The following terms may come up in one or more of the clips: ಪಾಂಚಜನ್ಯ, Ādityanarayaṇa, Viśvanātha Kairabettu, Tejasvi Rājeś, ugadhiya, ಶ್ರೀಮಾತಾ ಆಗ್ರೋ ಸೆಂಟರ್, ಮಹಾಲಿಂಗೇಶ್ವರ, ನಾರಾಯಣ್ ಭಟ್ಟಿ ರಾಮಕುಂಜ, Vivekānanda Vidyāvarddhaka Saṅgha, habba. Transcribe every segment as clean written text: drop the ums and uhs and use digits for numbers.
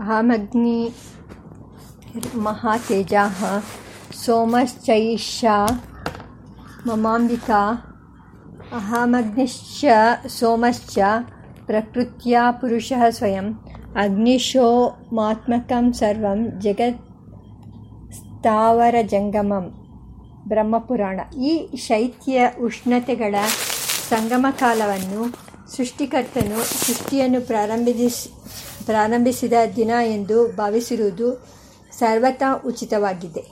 ಅಹಮಗ್ನಿ ಮಹಾತೇಜಃ ಸೋಮಶ್ಚೈಷ್ಯ ಮಮಾಂಬಿಕಾ ಅಹಮಗ್ನಿಶ್ಚ ಸೋಮಶ್ಚ ಪ್ರಕೃತ್ಯ ಪುರುಷಃ ಸ್ವಯಂ ಅಗ್ನಿಶೋ ಮಾತ್ಮಕಂ ಸರ್ವಂ ಜಗತ್ ಸ್ಥಾವರ ಜಂಗಮಂ. ಬ್ರಹ್ಮಪುರಾಣ. ಈ ಶೈತ್ಯ ಉಷ್ಣತೆಗಳ ಸಂಗಮ ಕಾಲವನ್ನು ಸೃಷ್ಟಿಕರ್ತನು ಸೃಷ್ಟಿಯನ್ನು ಪ್ರಾರಂಭಿಸಿದ ದಿನ ಎಂದು ಭಾವಿಸಿರುವುದು ಸರ್ವತಾ ಉಚಿತವಾಗಿದೆ.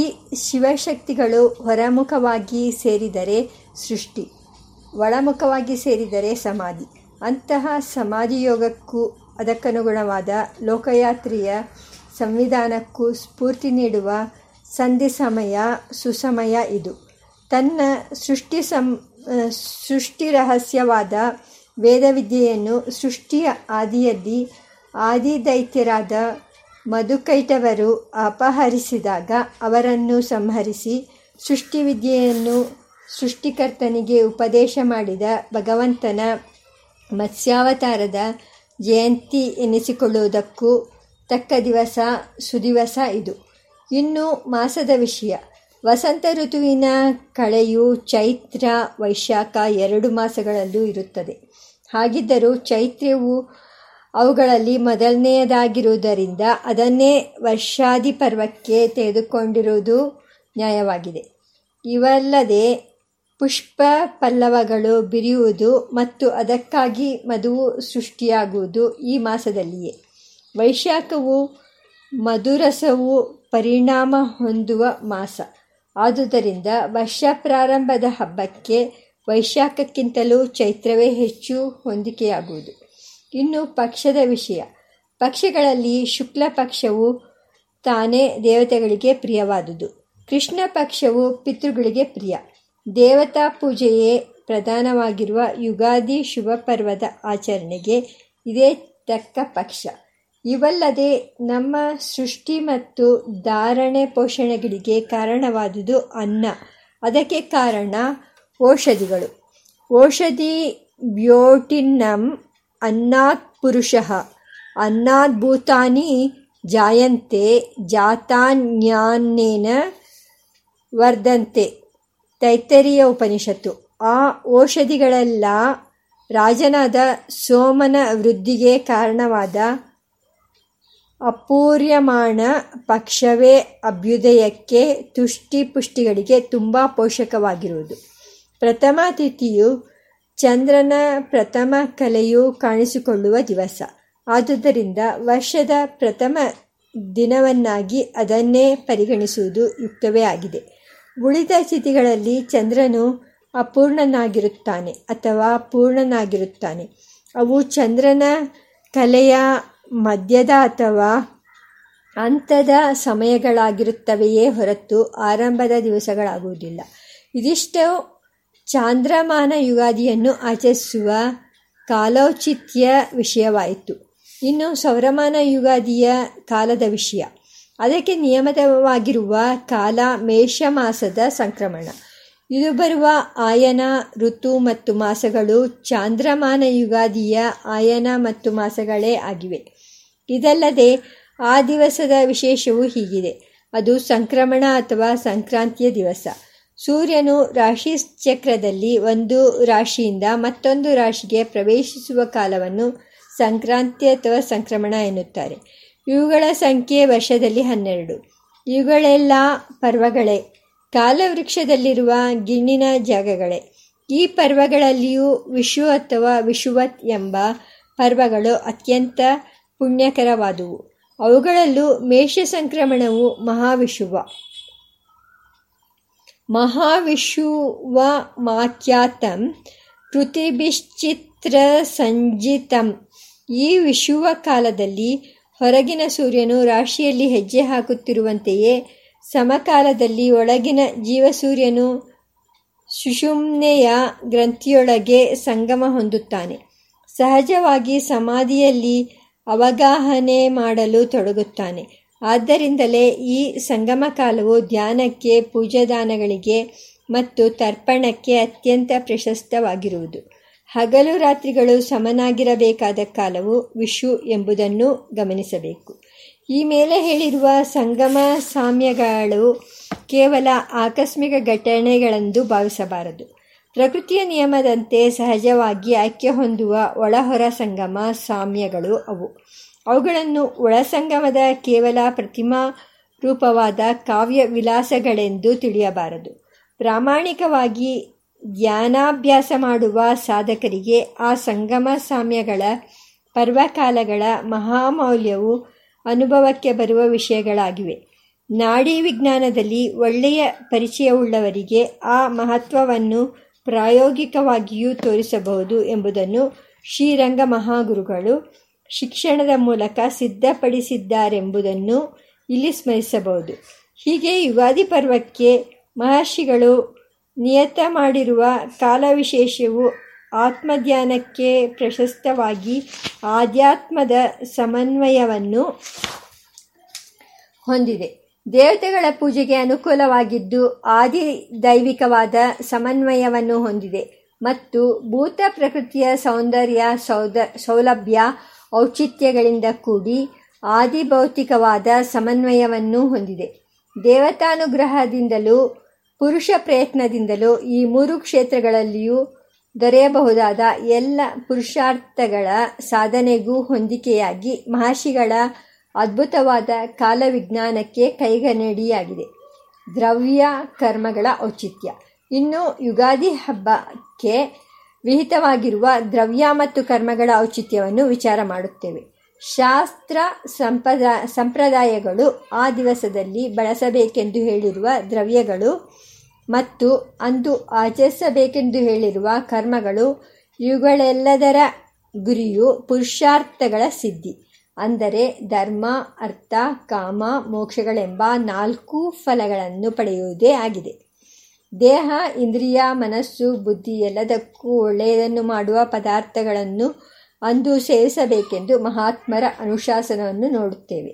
ಈ ಶಿವಶಕ್ತಿಗಳು ಹೊರಮುಖವಾಗಿ ಸೇರಿದರೆ ಸೃಷ್ಟಿ, ಒಳಮುಖವಾಗಿ ಸೇರಿದರೆ ಸಮಾಧಿ. ಅಂತಹ ಸಮಾಧಿಯೋಗಕ್ಕೂ ಅದಕ್ಕನುಗುಣವಾದ ಲೋಕಯಾತ್ರೆಯ ಸಂವಿಧಾನಕ್ಕೂ ಸ್ಫೂರ್ತಿ ನೀಡುವ ಸಂಧಿ ಸಮಯ ಸುಸಮಯ ಇದು. ತನ್ನ ಸೃಷ್ಟಿ ರಹಸ್ಯವಾದ ವೇದವಿದ್ಯೆಯನ್ನು ಸೃಷ್ಟಿಯ ಆದಿಯಲ್ಲಿ ಆದಿದೈತ್ಯರಾದ ಮಧುಕೈಟವರು ಅಪಹರಿಸಿದಾಗ ಅವರನ್ನು ಸಂಹರಿಸಿ ಸೃಷ್ಟಿವಿದ್ಯೆಯನ್ನು ಸೃಷ್ಟಿಕರ್ತನಿಗೆ ಉಪದೇಶ ಮಾಡಿದ ಭಗವಂತನ ಮತ್ಸ್ಯಾವತಾರದ ಜಯಂತಿ ಎನಿಸಿಕೊಳ್ಳುವುದಕ್ಕೂ ತಕ್ಕ ದಿವಸ ಸುದಿವಸ ಇದು. ಇನ್ನು ಮಾಸದ ವಿಷಯ. ವಸಂತ ಋತುವಿನ ಕಳೆಯು ಚೈತ್ರ ವೈಶಾಖ ಎರಡು ಮಾಸಗಳಲ್ಲೂ ಇರುತ್ತದೆ. ಹಾಗಿದ್ದರೂ ಚೈತ್ರವು ಅವುಗಳಲ್ಲಿ ಮೊದಲನೆಯದಾಗಿರುವುದರಿಂದ ಅದನ್ನೇ ವರ್ಷಾದಿ ಪರ್ವಕ್ಕೆ ತೆಗೆದುಕೊಂಡಿರುವುದು ನ್ಯಾಯವಾಗಿದೆ. ಇವಲ್ಲದೆ ಪುಷ್ಪ ಪಲ್ಲವಗಳು ಬಿರಿಯುವುದು ಮತ್ತು ಅದಕ್ಕಾಗಿ ಮಧುವು ಸೃಷ್ಟಿಯಾಗುವುದು ಈ ಮಾಸದಲ್ಲಿಯೇ. ವೈಶಾಖವು ಮಧುರಸವು ಪರಿಣಾಮ ಹೊಂದುವ ಮಾಸ. ಆದುದರಿಂದ ವರ್ಷ ಪ್ರಾರಂಭದ ಹಬ್ಬಕ್ಕೆ ವೈಶಾಖಕ್ಕಿಂತಲೂ ಚೈತ್ರವೇ ಹೆಚ್ಚು ಹೊಂದಿಕೆಯಾಗುವುದು. ಇನ್ನು ಪಕ್ಷದ ವಿಷಯ. ಪಕ್ಷಗಳಲ್ಲಿ ಶುಕ್ಲ ಪಕ್ಷವು ತಾನೇ ದೇವತೆಗಳಿಗೆ ಪ್ರಿಯವಾದುದು. ಕೃಷ್ಣ ಪಕ್ಷವು ಪಿತೃಗಳಿಗೆ ಪ್ರಿಯ. ದೇವತಾ ಪೂಜೆಯೇ ಪ್ರಧಾನವಾಗಿರುವ ಯುಗಾದಿ ಶುಭ ಪರ್ವದ ಆಚರಣೆಗೆ ಇದೇ ತಕ್ಕ ಪಕ್ಷ. ಇವಲ್ಲದೆ ನಮ್ಮ ಸೃಷ್ಟಿ ಮತ್ತು ಧಾರಣೆ ಪೋಷಣೆಗಳಿಗೆ ಕಾರಣವಾದುದು ಅನ್ನ. ಅದಕ್ಕೆ ಕಾರಣ ಔಷಧಿಗಳು. ಔಷಧಿ ಬ್ಯೋಟಿನಂ ಅನ್ನಾತ್ ಪುರುಷಃ ಅನ್ನಾತ್ ಭೂತಾನಿ ಜಾಯಂತೆ ಜಾತಾನ್ಯಾನೇನ ವರ್ಧಂತೆ. ತೈತರಿಯ ಉಪನಿಷತ್ತು. ಆ ಔಷಧಿಗಳೆಲ್ಲ ರಾಜನಾದ ಸೋಮನ ವೃದ್ಧಿಗೆ ಕಾರಣವಾದ ಅಪೂರ್ಯಮಾಣ ಪಕ್ಷವೇ ಅಭ್ಯುದಯಕ್ಕೆ ತುಷ್ಟಿಪುಷ್ಟಿಗಳಿಗೆ ತುಂಬ ಪೋಷಕವಾಗಿರುವುದು. ಪ್ರಥಮ ತಿಥಿಯು ಚಂದ್ರನ ಪ್ರಥಮ ಕಲೆಯು ಕಾಣಿಸಿಕೊಳ್ಳುವ ದಿವಸ. ಆದುದರಿಂದ ವರ್ಷದ ಪ್ರಥಮ ದಿನವನ್ನಾಗಿ ಅದನ್ನೇ ಪರಿಗಣಿಸುವುದು ಯುಕ್ತವೇ ಆಗಿದೆ. ಉಳಿದ ತಿಥಿಗಳಲ್ಲಿ ಚಂದ್ರನು ಅಪೂರ್ಣನಾಗಿರುತ್ತಾನೆ ಅಥವಾ ಪೂರ್ಣನಾಗಿರುತ್ತಾನೆ. ಅವು ಚಂದ್ರನ ಕಲೆಯ ಮಧ್ಯದ ಅಥವಾ ಅಂತದ ಸಮಯಗಳಾಗಿರುತ್ತವೆಯೇ ಹೊರತು ಆರಂಭದ ದಿವಸಗಳಾಗುವುದಿಲ್ಲ. ಇದಿಷ್ಟು ಚಾಂದ್ರಮಾನ ಯುಗಾದಿಯನ್ನು ಆಚರಿಸುವ ಕಾಲೌಚಿತ್ಯ ವಿಷಯವಾಯಿತು. ಇನ್ನು ಸೌರಮಾನ ಯುಗಾದಿಯ ಕಾಲದ ವಿಷಯ. ಅದಕ್ಕೆ ನಿಯಮಿತವಾಗಿರುವ ಕಾಲ ಮೇಷ ಮಾಸದ ಸಂಕ್ರಮಣ. ಇದು ಬರುವ ಆಯನ ಋತು ಮತ್ತು ಮಾಸಗಳು ಚಾಂದ್ರಮಾನ ಯುಗಾದಿಯ ಆಯನ ಮತ್ತು ಮಾಸಗಳೇ ಆಗಿವೆ. ಇದಲ್ಲದೆ ಆ ದಿವಸದ ವಿಶೇಷವೂ ಹೀಗಿದೆ. ಅದು ಸಂಕ್ರಮಣ ಅಥವಾ ಸಂಕ್ರಾಂತಿಯ ದಿವಸ. ಸೂರ್ಯನು ರಾಶಿ ಚಕ್ರದಲ್ಲಿ ಒಂದು ರಾಶಿಯಿಂದ ಮತ್ತೊಂದು ರಾಶಿಗೆ ಪ್ರವೇಶಿಸುವ ಕಾಲವನ್ನು ಸಂಕ್ರಾಂತಿ ಅಥವಾ ಸಂಕ್ರಮಣ ಎನ್ನುತ್ತಾರೆ. ಇವುಗಳ ಸಂಖ್ಯೆ ವರ್ಷದಲ್ಲಿ 12. ಇವುಗಳೆಲ್ಲ ಪರ್ವಗಳೇ, ಕಾಲವೃಕ್ಷದಲ್ಲಿರುವ ಗಿಣ್ಣಿನ ಜಾಗಗಳೇ. ಈ ಪರ್ವಗಳಲ್ಲಿಯೂ ವಿಷು ಅಥವಾ ವಿಷುವತ್ ಎಂಬ ಪರ್ವಗಳು ಅತ್ಯಂತ ಪುಣ್ಯಕರವಾದುವು. ಅವುಗಳಲ್ಲೂ ಮೇಷ ಸಂಕ್ರಮಣವು ಮಹಾವಿಷುವ ಮಾಖ್ಯಾತಂ ಪೃಥಿಭಿಶ್ಚಿತ್ರ ಸಂಜಿತಂ. ಈ ವಿಷುವ ಕಾಲದಲ್ಲಿ ಹೊರಗಿನ ಸೂರ್ಯನು ರಾಶಿಯಲ್ಲಿ ಹೆಜ್ಜೆ ಹಾಕುತ್ತಿರುವಂತೆಯೇ ಸಮಕಾಲದಲ್ಲಿ ಒಳಗಿನ ಜೀವಸೂರ್ಯನು ಸುಷುಮ್ನೆಯ ಗ್ರಂಥಿಯೊಳಗೆ ಸಂಗಮ ಹೊಂದುತ್ತಾನೆ. ಸಹಜವಾಗಿ ಸಮಾಧಿಯಲ್ಲಿ ಅವಗಾಹನೆ ಮಾಡಲು ತೊಡಗುತ್ತಾನೆ. ಆದ್ದರಿಂದಲೇ ಈ ಸಂಗಮ ಕಾಲವು ಧ್ಯಾನಕ್ಕೆ, ಪೂಜಾದಾನಗಳಿಗೆ ಮತ್ತು ತರ್ಪಣಕ್ಕೆ ಅತ್ಯಂತ ಪ್ರಶಸ್ತವಾಗಿರುವುದು. ಹಗಲು ರಾತ್ರಿಗಳು ಸಮನಾಗಿರಬೇಕಾದ ಕಾಲವು ವಿಷು ಎಂಬುದನ್ನು ಗಮನಿಸಬೇಕು. ಈ ಮೇಲೆ ಹೇಳಿರುವ ಸಂಗಮ ಸಾಮ್ಯಗಳು ಕೇವಲ ಆಕಸ್ಮಿಕ ಘಟನೆಗಳೆಂದು ಭಾವಿಸಬಾರದು. ಪ್ರಕೃತಿಯ ನಿಯಮದಂತೆ ಸಹಜವಾಗಿ ಐಕ್ಯ ಹೊಂದುವ ಒಳಹೊರ ಸಂಗಮ ಸಾಮ್ಯಗಳು ಅವು. ಅವುಗಳನ್ನು ಒಳಸಂಗಮದ ಕೇವಲ ಪ್ರತಿಮಾ ರೂಪವಾದ ಕಾವ್ಯ ವಿಲಾಸಗಳೆಂದು ತಿಳಿಯಬಾರದು. ಪ್ರಾಮಾಣಿಕವಾಗಿ ಧ್ಯಾನಾಭ್ಯಾಸ ಮಾಡುವ ಸಾಧಕರಿಗೆ ಆ ಸಂಗಮ ಸಾಮ್ಯಗಳ ಪರ್ವಕಾಲಗಳ ಮಹಾಮೌಲ್ಯವು ಅನುಭವಕ್ಕೆ ಬರುವ ವಿಷಯಗಳಾಗಿವೆ. ನಾಡಿ ವಿಜ್ಞಾನದಲ್ಲಿ ಒಳ್ಳೆಯ ಪರಿಚಯವುಳ್ಳವರಿಗೆ ಆ ಮಹತ್ವವನ್ನು ಪ್ರಾಯೋಗಿಕವಾಗಿಯೂ ತೋರಿಸಬಹುದು ಎಂಬುದನ್ನು ಶ್ರೀರಂಗ ಮಹಾಗುರುಗಳು ಶಿಕ್ಷಣದ ಮೂಲಕ ಸಿದ್ಧಪಡಿಸಿದ್ದಾರೆಂಬುದನ್ನು ಇಲ್ಲಿ ಸ್ಮರಿಸಬಹುದು. ಹೀಗೆ ಯುಗಾದಿ ಪರ್ವಕ್ಕೆ ಮಹರ್ಷಿಗಳು ನಿಯತ ಮಾಡಿರುವ ಕಾಲವಿಶೇಷವು ಆತ್ಮಧ್ಯಾನಕ್ಕೆ ಪ್ರಶಸ್ತವಾಗಿ ಆಧ್ಯಾತ್ಮದ ಸಮನ್ವಯವನ್ನು ಹೊಂದಿದೆ. ದೇವತೆಗಳ ಪೂಜೆಗೆ ಅನುಕೂಲವಾಗಿದ್ದು ಆದಿ ದೈವಿಕವಾದ ಸಮನ್ವಯವನ್ನು ಹೊಂದಿದೆ ಮತ್ತು ಭೂತ ಪ್ರಕೃತಿಯ ಸೌಂದರ್ಯ ಸೌಲಭ್ಯ ಔಚಿತ್ಯಗಳಿಂದ ಕೂಡಿ ಆದಿ ಭೌತಿಕವಾದ ಸಮನ್ವಯವನ್ನು ಹೊಂದಿದೆ. ದೇವತಾನುಗ್ರಹದಿಂದಲೂ ಪುರುಷ ಪ್ರಯತ್ನದಿಂದಲೂ ಈ ಮೂರು ಕ್ಷೇತ್ರಗಳಲ್ಲಿಯೂ ದೊರೆಯಬಹುದಾದ ಎಲ್ಲ ಪುರುಷಾರ್ಥಗಳ ಸಾಧನೆಗೂ ಹೊಂದಿಕೆಯಾಗಿ ಮಹರ್ಷಿಗಳ ಅದ್ಭುತವಾದ ಕಾಲವಿಜ್ಞಾನಕ್ಕೆ ಕೈಗನ್ನಡಿಯಾಗಿದೆ ದ್ರವ್ಯ ಕರ್ಮಗಳ ಔಚಿತ್ಯ. ಇನ್ನು ಯುಗಾದಿ ಹಬ್ಬಕ್ಕೆ ವಿಹಿತವಾಗಿರುವ ದ್ರವ್ಯ ಮತ್ತು ಕರ್ಮಗಳ ಔಚಿತ್ಯವನ್ನು ವಿಚಾರ ಮಾಡುತ್ತೇವೆ. ಶಾಸ್ತ್ರ ಸಂಪ್ರದಾಯಗಳು ಆ ದಿವಸದಲ್ಲಿ ಬಳಸಬೇಕೆಂದು ಹೇಳಿರುವ ದ್ರವ್ಯಗಳು ಮತ್ತು ಅಂದು ಆಚರಿಸಬೇಕೆಂದು ಹೇಳಿರುವ ಕರ್ಮಗಳು, ಇವುಗಳೆಲ್ಲದರ ಗುರಿಯು ಪುರುಷಾರ್ಥಗಳ ಸಿದ್ಧಿ, ಅಂದರೆ ಧರ್ಮ, ಅರ್ಥ, ಕಾಮ, ಮೋಕ್ಷಗಳೆಂಬ ನಾಲ್ಕು ಫಲಗಳನ್ನು ಪಡೆಯುವುದೇ ಆಗಿದೆ. ದೇಹ, ಇಂದ್ರಿಯ, ಮನಸ್ಸು, ಬುದ್ಧಿ ಎಲ್ಲದಕ್ಕೂ ಒಳ್ಳೆಯದನ್ನು ಮಾಡುವ ಪದಾರ್ಥಗಳನ್ನು ಅಂದು ಸೇವಿಸಬೇಕೆಂದು ಮಹಾತ್ಮರ ಅನುಶಾಸನವನ್ನು ನೋಡುತ್ತೇವೆ.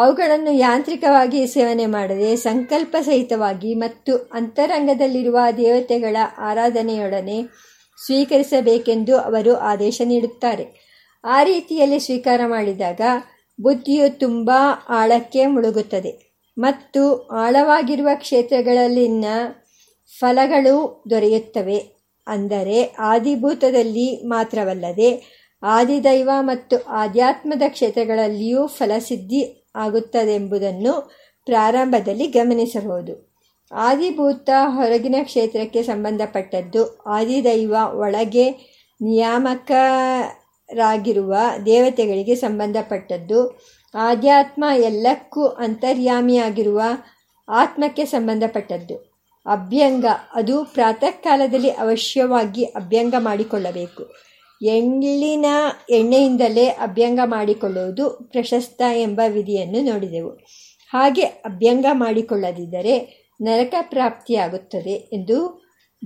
ಅವುಗಳನ್ನು ಯಾಂತ್ರಿಕವಾಗಿ ಸೇವನೆ ಮಾಡದೆ ಸಂಕಲ್ಪ ಸಹಿತವಾಗಿ ಮತ್ತು ಅಂತರಂಗದಲ್ಲಿರುವ ದೇವತೆಗಳ ಆರಾಧನೆಯೊಡನೆ ಸ್ವೀಕರಿಸಬೇಕೆಂದು ಅವರು ಆದೇಶ ನೀಡುತ್ತಾರೆ. ಆ ರೀತಿಯಲ್ಲಿ ಸ್ವೀಕಾರ ಮಾಡಿದಾಗ ಬುದ್ಧಿಯು ತುಂಬ ಆಳಕ್ಕೆ ಮುಳುಗುತ್ತದೆ ಮತ್ತು ಆಳವಾಗಿರುವ ಕ್ಷೇತ್ರಗಳಲ್ಲಿನ ಫಲಗಳು ದೊರೆಯುತ್ತವೆ. ಅಂದರೆ ಆದಿಭೂತದಲ್ಲಿ ಮಾತ್ರವಲ್ಲದೆ ಆದಿದೈವ ಮತ್ತು ಆಧ್ಯಾತ್ಮದ ಕ್ಷೇತ್ರಗಳಲ್ಲಿಯೂ ಫಲಸಿದ್ಧಿ ಆಗುತ್ತದೆಂಬುದನ್ನು ಪ್ರಾರಂಭದಲ್ಲಿ ಗಮನಿಸಬಹುದು. ಆದಿಭೂತ ಹೊರಗಿನ ಕ್ಷೇತ್ರಕ್ಕೆ ಸಂಬಂಧಪಟ್ಟದ್ದು, ಆದಿದೈವ ಒಳಗೆ ನಿಯಾಮಕರಾಗಿರುವ ದೇವತೆಗಳಿಗೆ ಸಂಬಂಧಪಟ್ಟದ್ದು, ಆಧ್ಯಾತ್ಮ ಎಲ್ಲಕ್ಕೂ ಅಂತರ್ಯಾಮಿಯಾಗಿರುವ ಆತ್ಮಕ್ಕೆ ಸಂಬಂಧಪಟ್ಟದ್ದು. ಅಭ್ಯಂಗ ಅದು ಪ್ರಾತಃ ಕಾಲದಲ್ಲಿ ಅವಶ್ಯವಾಗಿ ಅಭ್ಯಂಗ ಮಾಡಿಕೊಳ್ಳಬೇಕು. ಎಣ್ಣೆಯಿಂದಲೇ ಅಭ್ಯಂಗ ಮಾಡಿಕೊಳ್ಳುವುದು ಪ್ರಶಸ್ತ ಎಂಬ ವಿಧಿಯನ್ನು ನೋಡಿದೆವು. ಹಾಗೆ ಅಭ್ಯಂಗ ಮಾಡಿಕೊಳ್ಳದಿದ್ದರೆ ನರಕ ಪ್ರಾಪ್ತಿಯಾಗುತ್ತದೆ ಎಂದು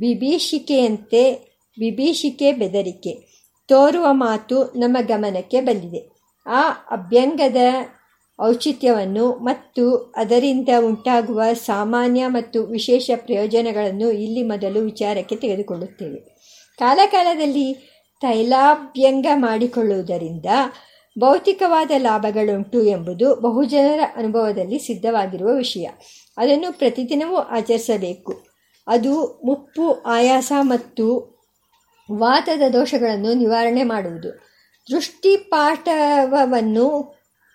ಬಿಭೀಷಿಕೆಯಂತೆ ಬಿಭೀಷಿಕೆ ಬೆದರಿಕೆ ತೋರುವ ಮಾತು ನಮ್ಮ ಗಮನಕ್ಕೆ ಬಂದಿದೆ. ಆ ಅಭ್ಯಂಗದ ಔಚಿತ್ಯವನ್ನು ಮತ್ತು ಅದರಿಂದ ಉಂಟಾಗುವ ಸಾಮಾನ್ಯ ಮತ್ತು ವಿಶೇಷ ಪ್ರಯೋಜನಗಳನ್ನು ಇಲ್ಲಿ ಮೊದಲು ವಿಚಾರಕ್ಕೆ ತೆಗೆದುಕೊಳ್ಳುತ್ತೇವೆ. ಕಾಲಕಾಲದಲ್ಲಿ ತೈಲಾಭ್ಯಂಗ ಮಾಡಿಕೊಳ್ಳುವುದರಿಂದ ಭೌತಿಕವಾದ ಲಾಭಗಳುಂಟು ಎಂಬುದು ಬಹುಜನರ ಅನುಭವದಲ್ಲಿ ಸಿದ್ಧವಾಗಿರುವ ವಿಷಯ. ಅದನ್ನು ಪ್ರತಿದಿನವೂ ಆಚರಿಸಬೇಕು. ಅದು ಮುಪ್ಪು, ಆಯಾಸ ಮತ್ತು ವಾತದ ದೋಷಗಳನ್ನು ನಿವಾರಣೆ ಮಾಡುವುದು, ದೃಷ್ಟಿಪಾಠವನ್ನು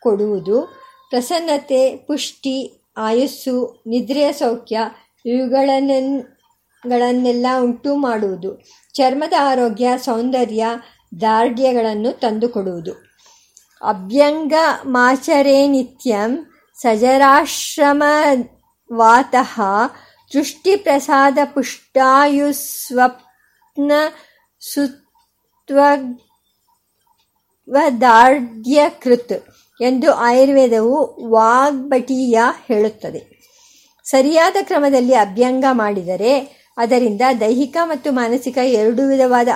ಕೊಡುವುದು, ಪ್ರಸನ್ನತೆ, ಪುಷ್ಟಿ, ಆಯಸ್ಸು, ನಿದ್ರೆಯ ಸೌಖ್ಯ ಇವುಗಳನ್ನೆಲ್ಲ ಉಂಟು ಮಾಡುವುದು, ಚರ್ಮದ ಆರೋಗ್ಯ, ಸೌಂದರ್ಯ, ದಾರ್ಢ್ಯಗಳನ್ನು ತಂದುಕೊಡುವುದು. ಅಭ್ಯಂಗಮಾಚರೇ ನಿತ್ಯಂ ಸಜರಾಶ್ರಮವಾತಃ ದೃಷ್ಟಿಪ್ರಸಾದ ಪುಷ್ಟಾಯುಸ್ವಪ್ನ ಸುತ್ವದಾರ್ಢ್ಯಕೃತ್ ಎಂದು ಆಯುರ್ವೇದವು ವಾಗ್ಭಟೀಯ ಹೇಳುತ್ತದೆ. ಸರಿಯಾದ ಕ್ರಮದಲ್ಲಿ ಅಭ್ಯಂಗ ಮಾಡಿದರೆ ಅದರಿಂದ ದೈಹಿಕ ಮತ್ತು ಮಾನಸಿಕ ಎರಡು ವಿಧವಾದ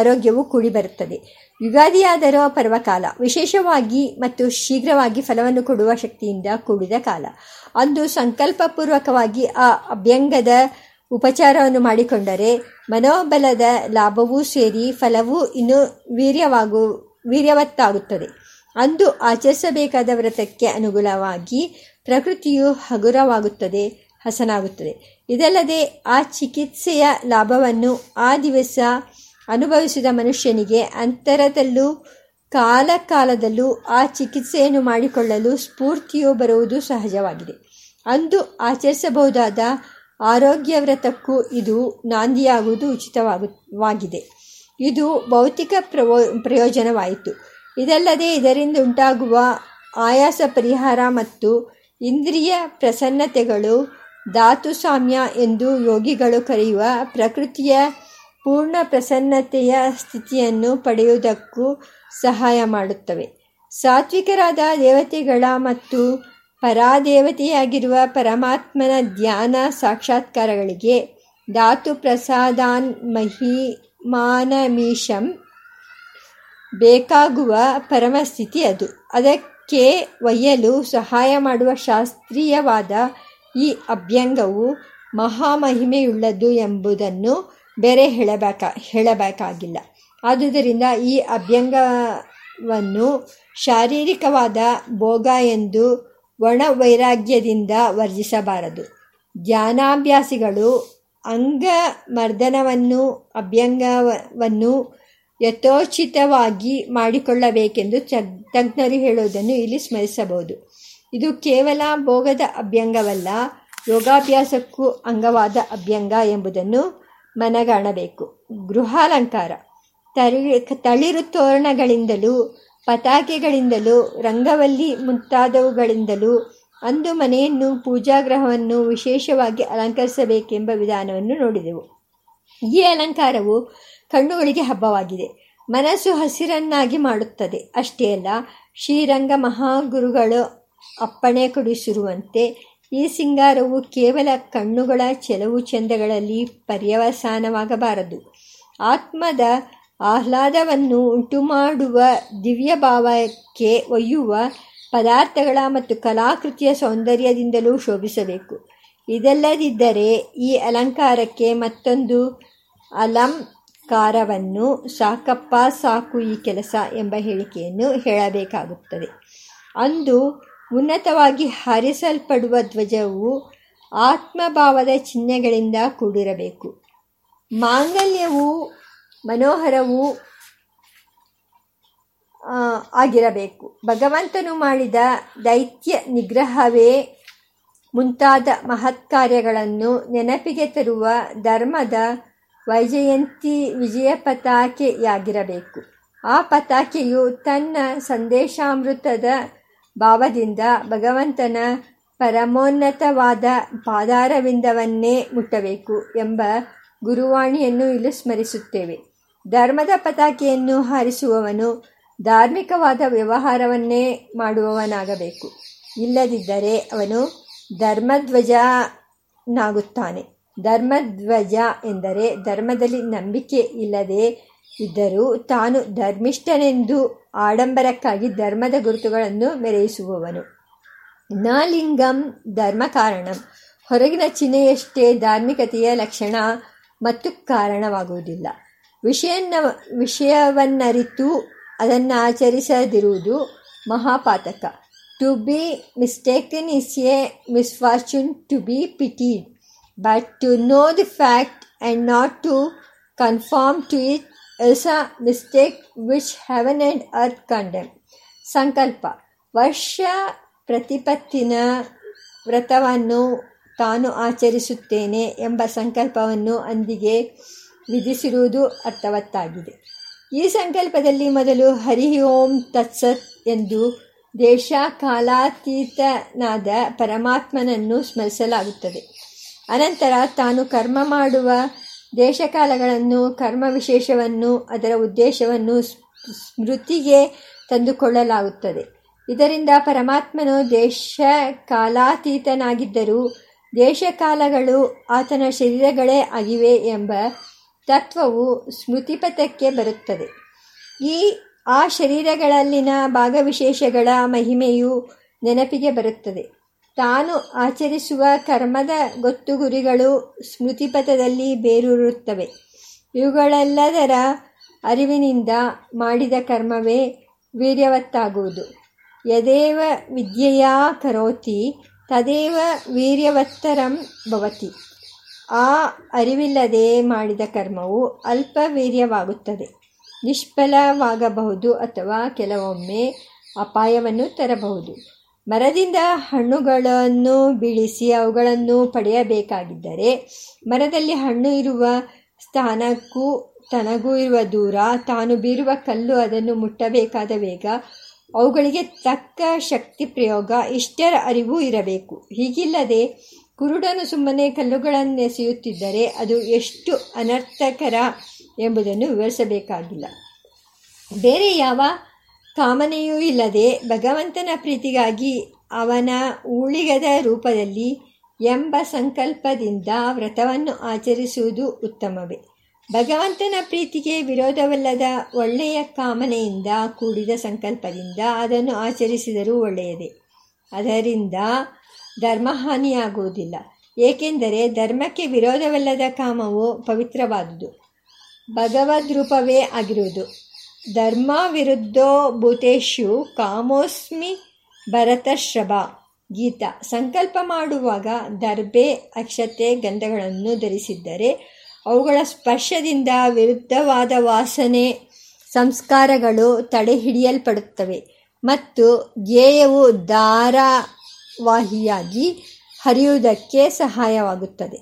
ಆರೋಗ್ಯವು ಕೂಡಿಬರುತ್ತದೆ. ಯುಗಾದಿಯಾದರೂ ಪರ್ವಕಾಲ, ವಿಶೇಷವಾಗಿ ಮತ್ತು ಶೀಘ್ರವಾಗಿ ಫಲವನ್ನು ಕೊಡುವ ಶಕ್ತಿಯಿಂದ ಕೂಡಿದ ಕಾಲ. ಅಂದು ಸಂಕಲ್ಪಪೂರ್ವಕವಾಗಿ ಆ ಅಭ್ಯಂಗದ ಉಪಚಾರವನ್ನು ಮಾಡಿಕೊಂಡರೆ ಮನೋಬಲದ ಲಾಭವೂ ಸೇರಿ ಫಲವೂ ಇನ್ನೂ ವೀರ್ಯವತ್ತಾಗುತ್ತದೆ. ಅಂದು ಆಚರಿಸಬೇಕಾದ ವ್ರತಕ್ಕೆ ಅನುಗುಣವಾಗಿ ಪ್ರಕೃತಿಯು ಹಗುರವಾಗುತ್ತದೆ, ಹಸನಾಗುತ್ತದೆ. ಇದಲ್ಲದೆ ಆ ಚಿಕಿತ್ಸೆಯ ಲಾಭವನ್ನು ಆ ದಿವಸ ಅನುಭವಿಸಿದ ಮನುಷ್ಯನಿಗೆ ಅಂತರದಲ್ಲೂ ಕಾಲಕಾಲದಲ್ಲೂ ಆ ಚಿಕಿತ್ಸೆಯನ್ನು ಮಾಡಿಕೊಳ್ಳಲು ಸ್ಫೂರ್ತಿಯು ಬರುವುದು ಸಹಜವಾಗಿದೆ. ಅಂದು ಆಚರಿಸಬಹುದಾದ ಆರೋಗ್ಯ ವ್ರತಕ್ಕೂ ಇದು ನಾಂದಿಯಾಗುವುದು ಉಚಿತವಾಗಿದೆ. ಇದು ಭೌತಿಕ ಪ್ರಯೋಜನವಾಯಿತು. ಇದಲ್ಲದೆ ಇದರಿಂದ ಉಂಟಾಗುವ ಆಯಾಸ ಪರಿಹಾರ ಮತ್ತು ಇಂದ್ರಿಯ ಪ್ರಸನ್ನತೆಗಳು, ಧಾತು ಸಾಮ್ಯ ಎಂದು ಯೋಗಿಗಳು ಕರೆಯುವ ಪ್ರಕೃತಿಯ ಪೂರ್ಣ ಪ್ರಸನ್ನತೆಯ ಸ್ಥಿತಿಯನ್ನು ಪಡೆಯುವುದಕ್ಕೂ ಸಹಾಯ ಮಾಡುತ್ತವೆ. ಸಾತ್ವಿಕರಾದ ದೇವತೆಗಳ ಮತ್ತು ಪರಾದೇವತೆಯಾಗಿರುವ ಪರಮಾತ್ಮನ ಧ್ಯಾನ ಸಾಕ್ಷಾತ್ಕಾರಗಳಿಗೆ ಧಾತು ಪ್ರಸಾದಾನ್ ಮಹಿಮಾನಮೀಶಂ ಬೇಕಾಗುವ ಪರಮಸ್ಥಿತಿ ಅದು. ಅದಕ್ಕೆ ಒಯ್ಯಲು ಸಹಾಯ ಮಾಡುವ ಶಾಸ್ತ್ರೀಯವಾದ ಈ ಅಭ್ಯಂಗವು ಮಹಾಮಹಿಮೆಯುಳ್ಳದ್ದು ಎಂಬುದನ್ನು ಬೇರೆ ಹೇಳಬೇಕಾಗಿಲ್ಲ. ಆದುದರಿಂದ ಈ ಅಭ್ಯಂಗವನ್ನು ಶಾರೀರಿಕವಾದ ಭೋಗ ಎಂದು ಒಣ ವೈರಾಗ್ಯದಿಂದ ವರ್ಜಿಸಬಾರದು. ಧ್ಯಾನಾಭ್ಯಾಸಿಗಳು ಅಂಗ ಮರ್ದನವನ್ನು, ಅಭ್ಯಂಗವನ್ನು ಯಥೋಚಿತವಾಗಿ ಮಾಡಿಕೊಳ್ಳಬೇಕೆಂದು ತಜ್ಞರು ಹೇಳುವುದನ್ನು ಇಲ್ಲಿ ಸ್ಮರಿಸಬಹುದು. ಇದು ಕೇವಲ ಭೋಗದ ಅಭ್ಯಂಗವಲ್ಲ, ಯೋಗಾಭ್ಯಾಸಕ್ಕೂ ಅಂಗವಾದ ಅಭ್ಯಂಗ ಎಂಬುದನ್ನು ಮನಗಾಣಬೇಕು. ಗೃಹಾಲಂಕಾರ, ತಳಿರು ತೋರಣಗಳಿಂದಲೂ ಪತಾಕೆಗಳಿಂದಲೂ ರಂಗವಲ್ಲಿ ಮುಂತಾದವುಗಳಿಂದಲೂ ಅಂದು ಮನೆಯನ್ನು, ಪೂಜಾಗೃಹವನ್ನು ವಿಶೇಷವಾಗಿ ಅಲಂಕರಿಸಬೇಕೆಂಬ ವಿಧಾನವನ್ನು ನೋಡಿದೆವು. ಈ ಅಲಂಕಾರವು ಕಣ್ಣುಗಳಿಗೆ ಹಬ್ಬವಾಗಿದೆ, ಮನಸ್ಸು ಹಸಿರನ್ನಾಗಿ ಮಾಡುತ್ತದೆ. ಅಷ್ಟೇ ಅಲ್ಲ, ಶ್ರೀರಂಗ ಮಹಾಗುರುಗಳು ಅಪ್ಪಣೆ ಕೊಡಿಸಿರುವಂತೆ ಈ ಸಿಂಗಾರವು ಕೇವಲ ಕಣ್ಣುಗಳ ಕೆಲವು ಚಂದಗಳಲ್ಲಿ ಪರ್ಯವಸಾನವಾಗಬಾರದು. ಆತ್ಮದ ಆಹ್ಲಾದವನ್ನು ಉಂಟುಮಾಡುವ ದಿವ್ಯಭಾವಕ್ಕೆ ಒಯ್ಯುವ ಪದಾರ್ಥಗಳ ಮತ್ತು ಕಲಾಕೃತಿಯ ಸೌಂದರ್ಯದಿಂದಲೂ ಶೋಭಿಸಬೇಕು. ಇದಲ್ಲದಿದ್ದರೆ ಈ ಅಲಂಕಾರಕ್ಕೆ ಮತ್ತೊಂದು ಅಲಂಕಾರವನ್ನು ಸಾಕಪ್ಪ ಸಾಕು ಈ ಕೆಲಸ ಎಂಬ ಹೇಳಿಕೆಯನ್ನು ಹೇಳಬೇಕಾಗುತ್ತದೆ. ಅಂದು ಉನ್ನತವಾಗಿ ಹಾರಿಸಲ್ಪಡುವ ಧ್ವಜವು ಆತ್ಮಭಾವದ ಚಿಹ್ನೆಗಳಿಂದ ಕೂಡಿರಬೇಕು. ಮಾಂಗಲ್ಯವೂ ಮನೋಹರವೂ ಆಗಿರಬೇಕು. ಭಗವಂತನು ಮಾಡಿದ ದೈತ್ಯ ನಿಗ್ರಹವೇ ಮುಂತಾದ ಮಹತ್ಕಾರ್ಯಗಳನ್ನು ನೆನಪಿಗೆ ತರುವ ಧರ್ಮದ ವೈಜಯಂತಿ ವಿಜಯ ಪತಾಕೆಯಾಗಿರಬೇಕು. ಆ ಪತಾಕೆಯು ತನ್ನ ಸಂದೇಶಾಮೃತದ ಭಾವದಿಂದ ಭಗವಂತನ ಪರಮೋನ್ನತವಾದ ಪಾದಾರವಿಂದವನ್ನೇ ಮುಟ್ಟಬೇಕು ಎಂಬ ಗುರುವಾಣಿಯನ್ನು ಇಲ್ಲಿ ಸ್ಮರಿಸುತ್ತೇವೆ. ಧರ್ಮದ ಪತಾಕೆಯನ್ನು ಹಾರಿಸುವವನು ಧಾರ್ಮಿಕವಾದ ವ್ಯವಹಾರವನ್ನೇ ಮಾಡುವವನಾಗಬೇಕು. ಇಲ್ಲದಿದ್ದರೆ ಅವನು ಧರ್ಮಧ್ವಜನಾಗುತ್ತಾನೆ. ಧರ್ಮಧ್ವಜ ಎಂದರೆ ಧರ್ಮದಲ್ಲಿ ನಂಬಿಕೆ ಇಲ್ಲದೆ ಇದ್ದರೂ ತಾನು ಧರ್ಮಿಷ್ಠನೆಂದು ಆಡಂಬರಕ್ಕಾಗಿ ಧರ್ಮದ ಗುರುತುಗಳನ್ನು ಮೆರೆಯಿಸುವವನು. ನ ಲಿಂಗಂ ಧರ್ಮ ಕಾರಣಂ, ಹೊರಗಿನ ಚಿಹ್ನೆಯಷ್ಟೇ ಧಾರ್ಮಿಕತೆಯ ಲಕ್ಷಣ ಮತ್ತು ಕಾರಣವಾಗುವುದಿಲ್ಲ. ವಿಷಯವನ್ನರಿತು ಅದನ್ನು ಆಚರಿಸದಿರುವುದು ಮಹಾಪಾತಕ. To be mistaken is a misfortune to be pitied, but to know the fact and not to confirm to it is a mistake which heaven and earth condemn. ಸಂಕಲ್ಪ, ವರ್ಷ ಪ್ರತಿಪತ್ತಿನ ವ್ರತವನ್ನು ತಾನು ಆಚರಿಸುತ್ತೇನೆ ಎಂಬ ಸಂಕಲ್ಪವನ್ನು ಅಂದಿಗೆ ವಿಧಿಸಿರುವುದು ಅರ್ಥವತ್ತಾಗಿದೆ. ಈ ಸಂಕಲ್ಪದಲ್ಲಿ ಮೊದಲು ಹರಿ ಓಂ ತತ್ಸತ್ ಎಂದು ದೇಶ ಕಾಲಾತೀತನಾದ ಪರಮಾತ್ಮನನ್ನು ಸ್ಮರಿಸಲಾಗುತ್ತದೆ. ಅನಂತರ ತಾನು ಕರ್ಮ ಮಾಡುವ ದೇಶಕಾಲಗಳನ್ನು, ಕರ್ಮ ವಿಶೇಷವನ್ನು, ಅದರ ಉದ್ದೇಶವನ್ನು ಸ್ಮೃತಿಗೆ ತಂದುಕೊಳ್ಳಲಾಗುತ್ತದೆ. ಇದರಿಂದ ಪರಮಾತ್ಮನು ದೇಶ ಕಾಲಾತೀತನಾಗಿದ್ದರೂ ದೇಶಕಾಲಗಳು ಆತನ ಶರೀರಗಳೇ ಆಗಿವೆ ಎಂಬ ತತ್ವವು ಸ್ಮೃತಿಪಥಕ್ಕೆ ಬರುತ್ತದೆ. ಆ ಶರೀರಗಳಲ್ಲಿನ ಭಾಗವಿಶೇಷಗಳ ಮಹಿಮೆಯು ನೆನಪಿಗೆ ಬರುತ್ತದೆ. ತಾನು ಆಚರಿಸುವ ಕರ್ಮದ ಗೊತ್ತು ಗುರಿಗಳು ಸ್ಮೃತಿಪಥದಲ್ಲಿ ಬೇರೂರುತ್ತವೆ. ಇವುಗಳೆಲ್ಲದರ ಅರಿವಿನಿಂದ ಮಾಡಿದ ಕರ್ಮವೇ ವೀರ್ಯವತ್ತಾಗುವುದು. ಯದೇವ ವಿದ್ಯೆಯಾ ಕರೋತಿ ತದೇವ ವೀರ್ಯವತ್ತರಂ ಭವತಿ. ಆ ಅರಿವಿಲ್ಲದೆ ಮಾಡಿದ ಕರ್ಮವು ಅಲ್ಪ ವೀರ್ಯವಾಗುತ್ತದೆ, ನಿಷ್ಫಲವಾಗಬಹುದು ಅಥವಾ ಕೆಲವೊಮ್ಮೆ ಅಪಾಯವನ್ನು ತರಬಹುದು. ಮರದಿಂದ ಹಣ್ಣುಗಳನ್ನು ಬೀಳಿಸಿ ಅವುಗಳನ್ನು ಪಡೆಯಬೇಕಾಗಿದ್ದರೆ ಮರದಲ್ಲಿ ಹಣ್ಣು ಇರುವ ಸ್ಥಾನಕ್ಕೂ ತನಗೂ ಇರುವ ದೂರ, ತಾನು ಬೀರುವ ಕಲ್ಲು ಅದನ್ನು ಮುಟ್ಟಬೇಕಾದ ವೇಗ, ಅವುಗಳಿಗೆ ತಕ್ಕ ಶಕ್ತಿ ಪ್ರಯೋಗ ಇಷ್ಟರ ಅರಿವು ಇರಬೇಕು. ಹೀಗಿಲ್ಲದೆ ಕುರುಡನು ಸುಮ್ಮನೆ ಕಲ್ಲುಗಳನ್ನೆಸೆಯುತ್ತಿದ್ದರೆ ಅದು ಎಷ್ಟು ಅನರ್ಥಕರ ಎಂಬುದನ್ನು ವಿವರಿಸಬೇಕಾಗಿಲ್ಲ. ಬೇರೆ ಯಾವ ಕಾಮನೆಯೂ ಇಲ್ಲದೆ ಭಗವಂತನ ಪ್ರೀತಿಗಾಗಿ ಅವನ ಊಳಿಗದ ರೂಪದಲ್ಲಿ ಎಂಬ ಸಂಕಲ್ಪದಿಂದ ವ್ರತವನ್ನು ಆಚರಿಸುವುದು ಉತ್ತಮವೇ. ಭಗವಂತನ ಪ್ರೀತಿಗೆ ವಿರೋಧವಲ್ಲದ ಒಳ್ಳೆಯ ಕಾಮನೆಯಿಂದ ಕೂಡಿದ ಸಂಕಲ್ಪದಿಂದ ಅದನ್ನು ಆಚರಿಸಿದರೂ ಒಳ್ಳೆಯದೇ. ಅದರಿಂದ ಧರ್ಮಹಾನಿಯಾಗುವುದಿಲ್ಲ, ಏಕೆಂದರೆ ಧರ್ಮಕ್ಕೆ ವಿರೋಧವಲ್ಲದ ಕಾಮವು ಪವಿತ್ರವಾದುದು, ಭಗವದ್ರೂಪವೇ ಆಗಿರುವುದು. ಧರ್ಮ ವಿರುದ್ಧೋ ಭೂತೇಶು ಕಾಮೋಸ್ಮಿ ಭರತಶ್ರಭ ಗೀತಾ. ಸಂಕಲ್ಪ ಮಾಡುವಾಗ ದರ್ಬೆ, ಅಕ್ಷತೆ, ಗಂಧಗಳನ್ನು ಧರಿಸಿದ್ದರೆ ಅವುಗಳ ಸ್ಪರ್ಶದಿಂದ ವಿರುದ್ಧವಾದ ವಾಸನೆ, ಸಂಸ್ಕಾರಗಳು ತಡೆಹಿಡಿಯಲ್ಪಡುತ್ತವೆ ಮತ್ತು ಧ್ಯೇಯವು ಧಾರಾವಾಹಿಯಾಗಿ ಹರಿಯುವುದಕ್ಕೆ ಸಹಾಯವಾಗುತ್ತದೆ.